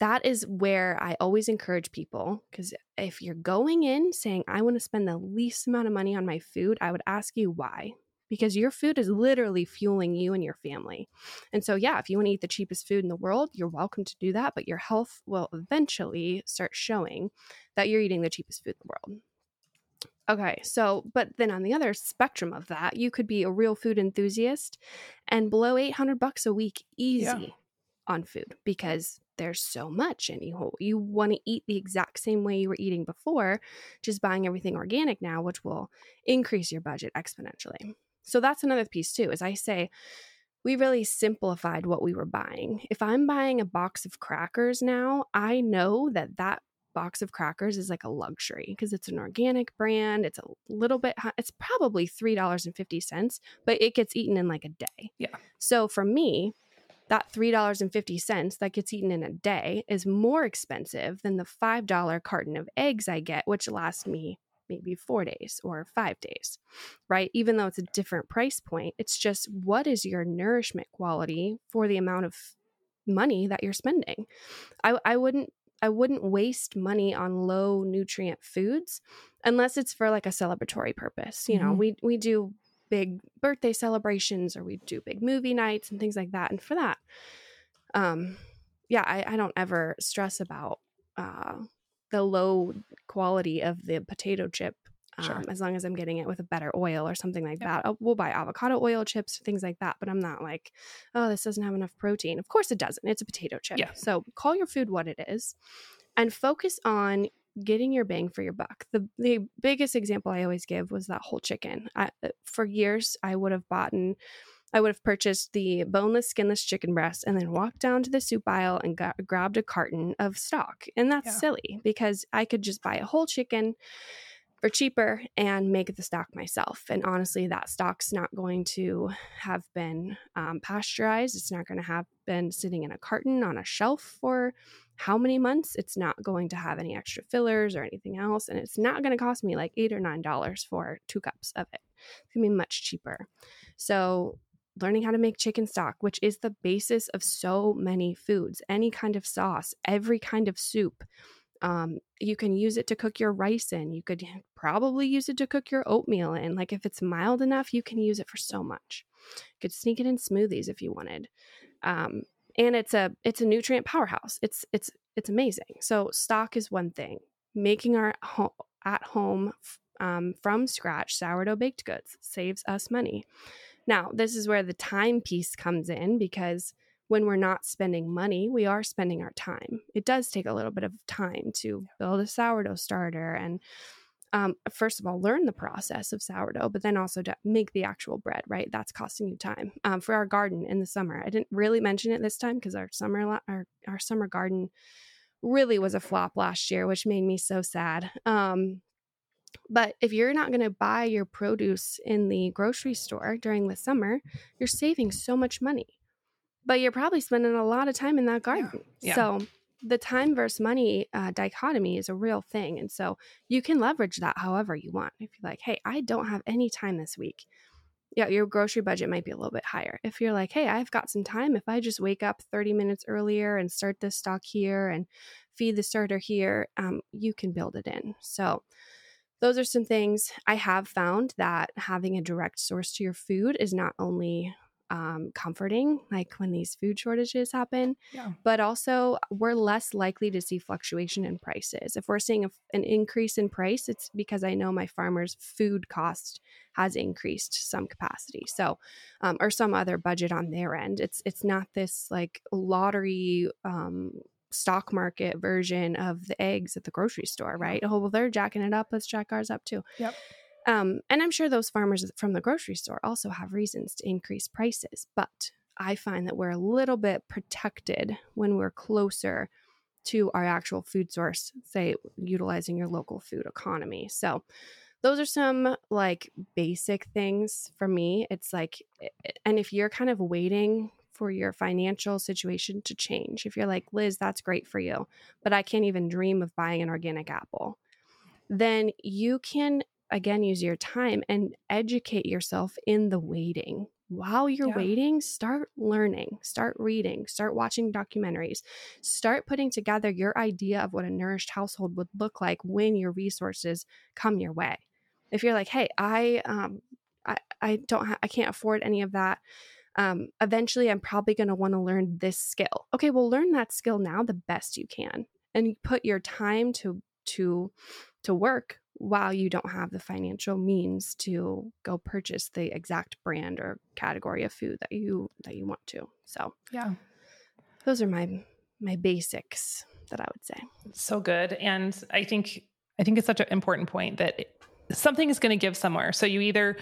that is where I always encourage people, because if you're going in saying, I want to spend the least amount of money on my food, I would ask you why, because your food is literally fueling you and your family. And so, yeah, if you want to eat the cheapest food in the world, you're welcome to do that, but your health will eventually start showing that you're eating the cheapest food in the world. Okay, so, but then on the other spectrum of that, you could be a real food enthusiast and blow eight hundred bucks a week easy yeah. on food, because there's so much, and you, you want to eat the exact same way you were eating before, just buying everything organic now, which will increase your budget exponentially. So that's another piece too, is I say, we really simplified what we were buying. If I'm buying a box of crackers now, I know that that box of crackers is like a luxury because it's an organic brand. It's a little bit high. It's probably three dollars and fifty cents, but it gets eaten in like a day. Yeah. So for me, that three dollars and fifty cents that gets eaten in a day is more expensive than the five dollar carton of eggs I get, which lasts me maybe four days or five days, right? Even though it's a different price point, it's just what is your nourishment quality for the amount of money that you're spending? I, I wouldn't I wouldn't waste money on low nutrient foods unless it's for like a celebratory purpose. You know, mm-hmm. we we do big birthday celebrations, or we do big movie nights and things like that. And for that, um, yeah, I, I don't ever stress about uh, the low quality of the potato chip. Um, sure. As long as I'm getting it with a better oil or something like yep. that. I'll, we'll buy avocado oil chips, things like that. But I'm not like, oh, this doesn't have enough protein. Of course it doesn't. It's a potato chip. Yeah. So call your food what it is and focus on getting your bang for your buck. The the biggest example I always give was that whole chicken. I, for years, I would have bought and I would have purchased the boneless, skinless chicken breast and then walked down to the soup aisle and got, grabbed a carton of stock. And that's yeah. silly, because I could just buy a whole chicken for cheaper and make the stock myself. And honestly, that stock's not going to have been um, pasteurized. It's not going to have been sitting in a carton on a shelf for how many months. It's not going to have any extra fillers or anything else. And it's not going to cost me like eight or nine dollars for two cups of it. It's going to be much cheaper. So learning how to make chicken stock, which is the basis of so many foods, any kind of sauce, every kind of soup. Um, you can use it to cook your rice in. You could probably use it to cook your oatmeal in. Like if it's mild enough, you can use it for so much. You could sneak it in smoothies if you wanted. Um, and it's a, it's a nutrient powerhouse. It's, it's, it's amazing. So stock is one thing. Making our home, at home, um, from scratch sourdough baked goods saves us money. Now, this is where the time piece comes in, because when we're not spending money, we are spending our time. It does take a little bit of time to build a sourdough starter and, um, first of all, learn the process of sourdough, but then also to make the actual bread, right? That's costing you time. Um, for our garden in the summer, I didn't really mention it this time because our summer our, our summer garden really was a flop last year, which made me so sad. Um, But if you're not going to buy your produce in the grocery store during the summer, you're saving so much money. But you're probably spending a lot of time in that garden. Yeah. Yeah. So the time versus money uh, dichotomy is a real thing. And so you can leverage that however you want. If you're like, hey, I don't have any time this week. Yeah, your grocery budget might be a little bit higher. If you're like, hey, I've got some time. If I just wake up thirty minutes earlier and start this stock here and feed the starter here, um, you can build it in. So those are some things I have found that having a direct source to your food is not only um, comforting, like when these food shortages happen, yeah. but also we're less likely to see fluctuation in prices. If we're seeing a, an increase in price, it's because I know my farmer's food cost has increased some capacity. So, um, or some other budget on their end. It's, it's not this like lottery, um, stock market version of the eggs at the grocery store, right? Oh, well, they're jacking it up. Let's jack ours up too. Yep. Um, and I'm sure those farmers from the grocery store also have reasons to increase prices, but I find that we're a little bit protected when we're closer to our actual food source, say utilizing your local food economy. So those are some like basic things for me. It's like, and if you're kind of waiting for your financial situation to change. If you're like, Liz, that's great for you, but I can't even dream of buying an organic apple. Then you can, again, use your time and educate yourself in the waiting. While you're yeah. waiting, start learning, start reading, start watching documentaries, start putting together your idea of what a nourished household would look like when your resources come your way. If you're like, hey, I, um, I, I don't, ha- I can't afford any of that. Um, eventually, I'm probably going to want to learn this skill. Okay, well, learn that skill now the best you can, and put your time to to to work while you don't have the financial means to go purchase the exact brand or category of food that you that you want to. So, yeah, those are my my basics that I would say. So good, and I think I think it's such an important point that it, something is going to give somewhere. So you either.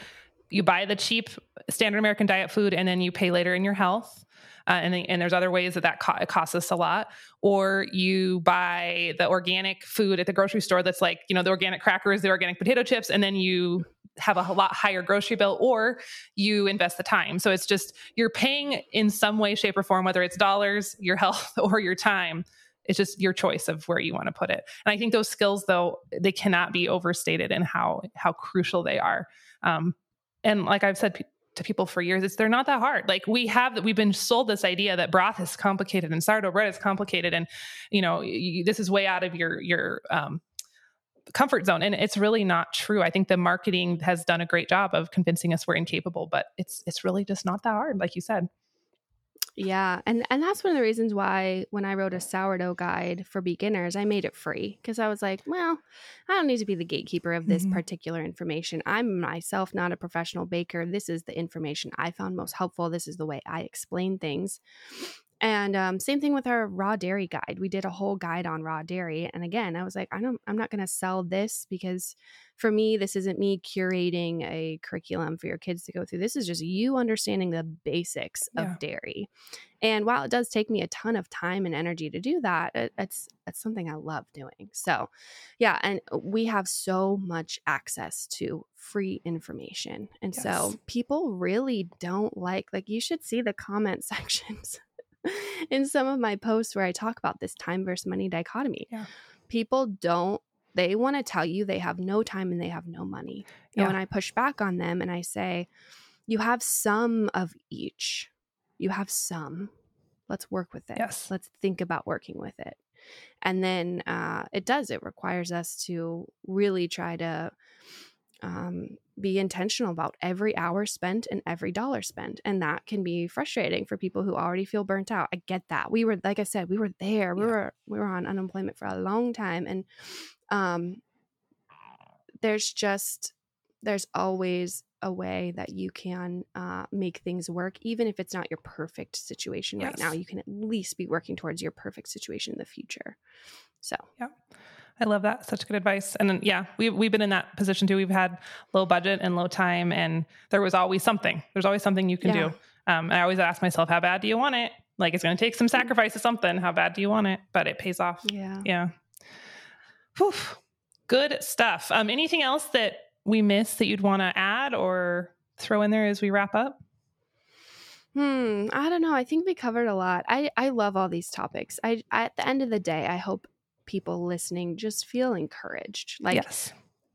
You buy the cheap standard American diet food and then you pay later in your health. Uh, and, then, and there's other ways that that co- costs us a lot. Or you buy the organic food at the grocery store that's like, you know, the organic crackers, the organic potato chips, and then you have a lot higher grocery bill, or you invest the time. So it's just, you're paying in some way, shape, or form, whether it's dollars, your health, or your time. It's just your choice of where you want to put it. And I think those skills, though, they cannot be overstated in how, how crucial they are. Um, And like I've said pe- to people for years, it's, they're not that hard. Like we have that, we've been sold this idea that broth is complicated and sourdough bread is complicated. And, you know, you, this is way out of your, your, um, comfort zone. And it's really not true. I think the marketing has done a great job of convincing us we're incapable, but it's, it's really just not that hard. Like you said. Yeah. And, and that's one of the reasons why when I wrote a sourdough guide for beginners, I made it free. Cause I was like, well, I don't need to be the gatekeeper of this mm-hmm. particular information. I'm myself, not a professional baker. This is the information I found most helpful. This is the way I explain things. And um, same thing with our raw dairy guide. We did a whole guide on raw dairy. And again, I was like, I don't, I'm not going to sell this because for me, this isn't me curating a curriculum for your kids to go through. This is just you understanding the basics yeah. of dairy. And while it does take me a ton of time and energy to do that, it, it's, it's something I love doing. So yeah. And we have so much access to free information. And yes. so people really don't like, like you should see the comment sections in some of my posts where I talk about this time versus money dichotomy. Yeah. People don't, they want to tell you they have no time and they have no money. Yeah. And when I push back on them and I say, you have some of each, you have some, let's work with it. Yes. Let's think about working with it. And then uh, it does, it requires us to really try to um, be intentional about every hour spent and every dollar spent. And that can be frustrating for people who already feel burnt out. I get that. We were, like I said, we were there, we yeah. were, we were on unemployment for a long time. And, um, there's just, there's always a way that you can, uh, make things work. Even if it's not your perfect situation yes. right now, you can at least be working towards your perfect situation in the future. So, yeah. I love that. Such good advice. And then, yeah, we've, we've been in that position too. We've had low budget and low time, and there was always something, there's always something you can yeah. do. Um, and I always ask myself, how bad do you want it? Like, it's going to take some sacrifice of something. How bad do you want it? But it pays off. Yeah. Yeah. Whew. Good stuff. Um, anything else that we missed that you'd want to add or throw in there as we wrap up? Hmm. I don't know. I think we covered a lot. I, I love all these topics. I, I at the end of the day, I hope people listening just feel encouraged. Like, yes.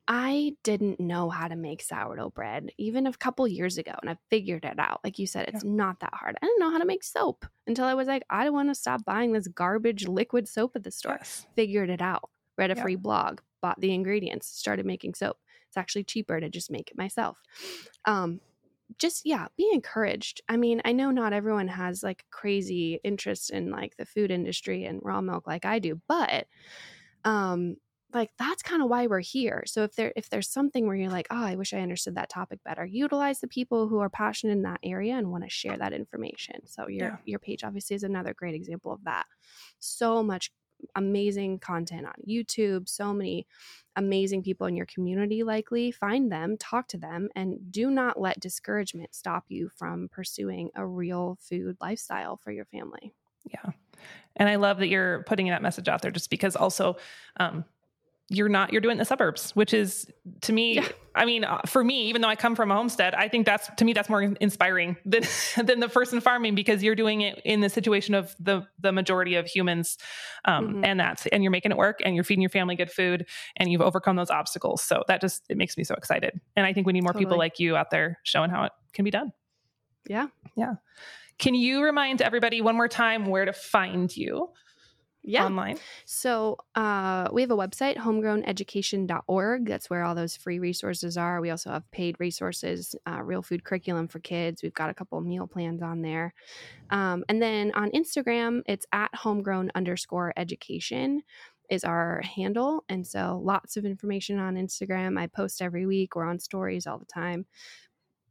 I didn't know how to make sourdough bread even a couple years ago, and I figured it out. Like you said, it's yeah. not that hard. I didn't know how to make soap until I was like, I don't want to stop buying this garbage liquid soap at the store. Yes. Figured it out. Read a yeah. free blog. Bought the ingredients. Started making soap. It's actually cheaper to just make it myself. Um, just, yeah, be encouraged. I mean, I know not everyone has like crazy interest in like the food industry and raw milk like I do, but um, like that's kind of why we're here. So if there if there's something where you're like, oh, I wish I understood that topic better, utilize the people who are passionate in that area and want to share that information. So your yeah. your page obviously is another great example of that. So much amazing content on YouTube, so many amazing people in your community. Likely find them, talk to them, and do not let discouragement stop you from pursuing a real food lifestyle for your family. Yeah. And I love that you're putting that message out there, just because also, um, you're not, you're doing the suburbs, which is to me, yeah. I mean, uh, for me, even though I come from a homestead, I think that's, to me, that's more inspiring than, than the person farming, because you're doing it in the situation of the, the majority of humans. Um, mm-hmm. and that's, and you're making it work, and you're feeding your family good food, and you've overcome those obstacles. So that just, it makes me so excited. And I think we need more totally. people like you out there showing how it can be done. Yeah. Yeah. Can you remind everybody one more time where to find you? Yeah. Online. So uh, we have a website, homegrown education dot org. That's where all those free resources are. We also have paid resources, uh, real food curriculum for kids. We've got a couple of meal plans on there. Um, and then on Instagram, it's at homegrown underscore education is our handle. And so lots of information on Instagram. I post every week. We're on stories all the time.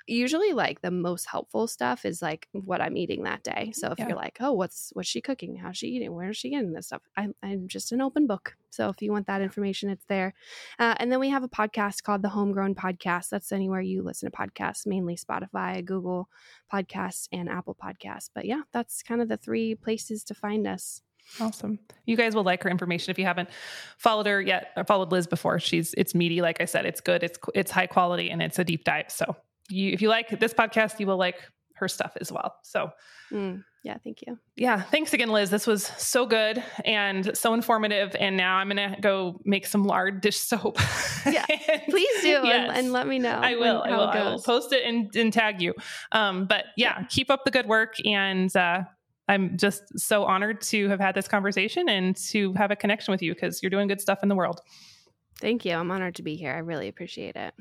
Usually like the most helpful stuff is like what I'm eating that day. So if yeah. you're like, oh, what's, what's she cooking? How's she eating? Where's she getting this stuff? I'm, I'm just an open book. So if you want that information, it's there. Uh, and then we have a podcast called the Homegrown Podcast. That's anywhere you listen to podcasts, mainly Spotify, Google Podcasts, and Apple Podcasts. But yeah, that's kind of the three places to find us. Awesome. You guys will like her information. If you haven't followed her yet, or followed Liz before, she's, it's meaty. Like I said, it's good. It's, it's high quality, and it's a deep dive. So You, if you like this podcast, you will like her stuff as well. So mm, yeah, thank you. Yeah. Thanks again, Liz. This was so good and so informative. And now I'm going to go make some lard dish soap. Yeah, and, please do. Yes, and, and let me know. I will. When, I, will I will post it and, and tag you. Um, but yeah, yeah, keep up the good work. And uh, I'm just so honored to have had this conversation and to have a connection with you, because you're doing good stuff in the world. Thank you. I'm honored to be here. I really appreciate it.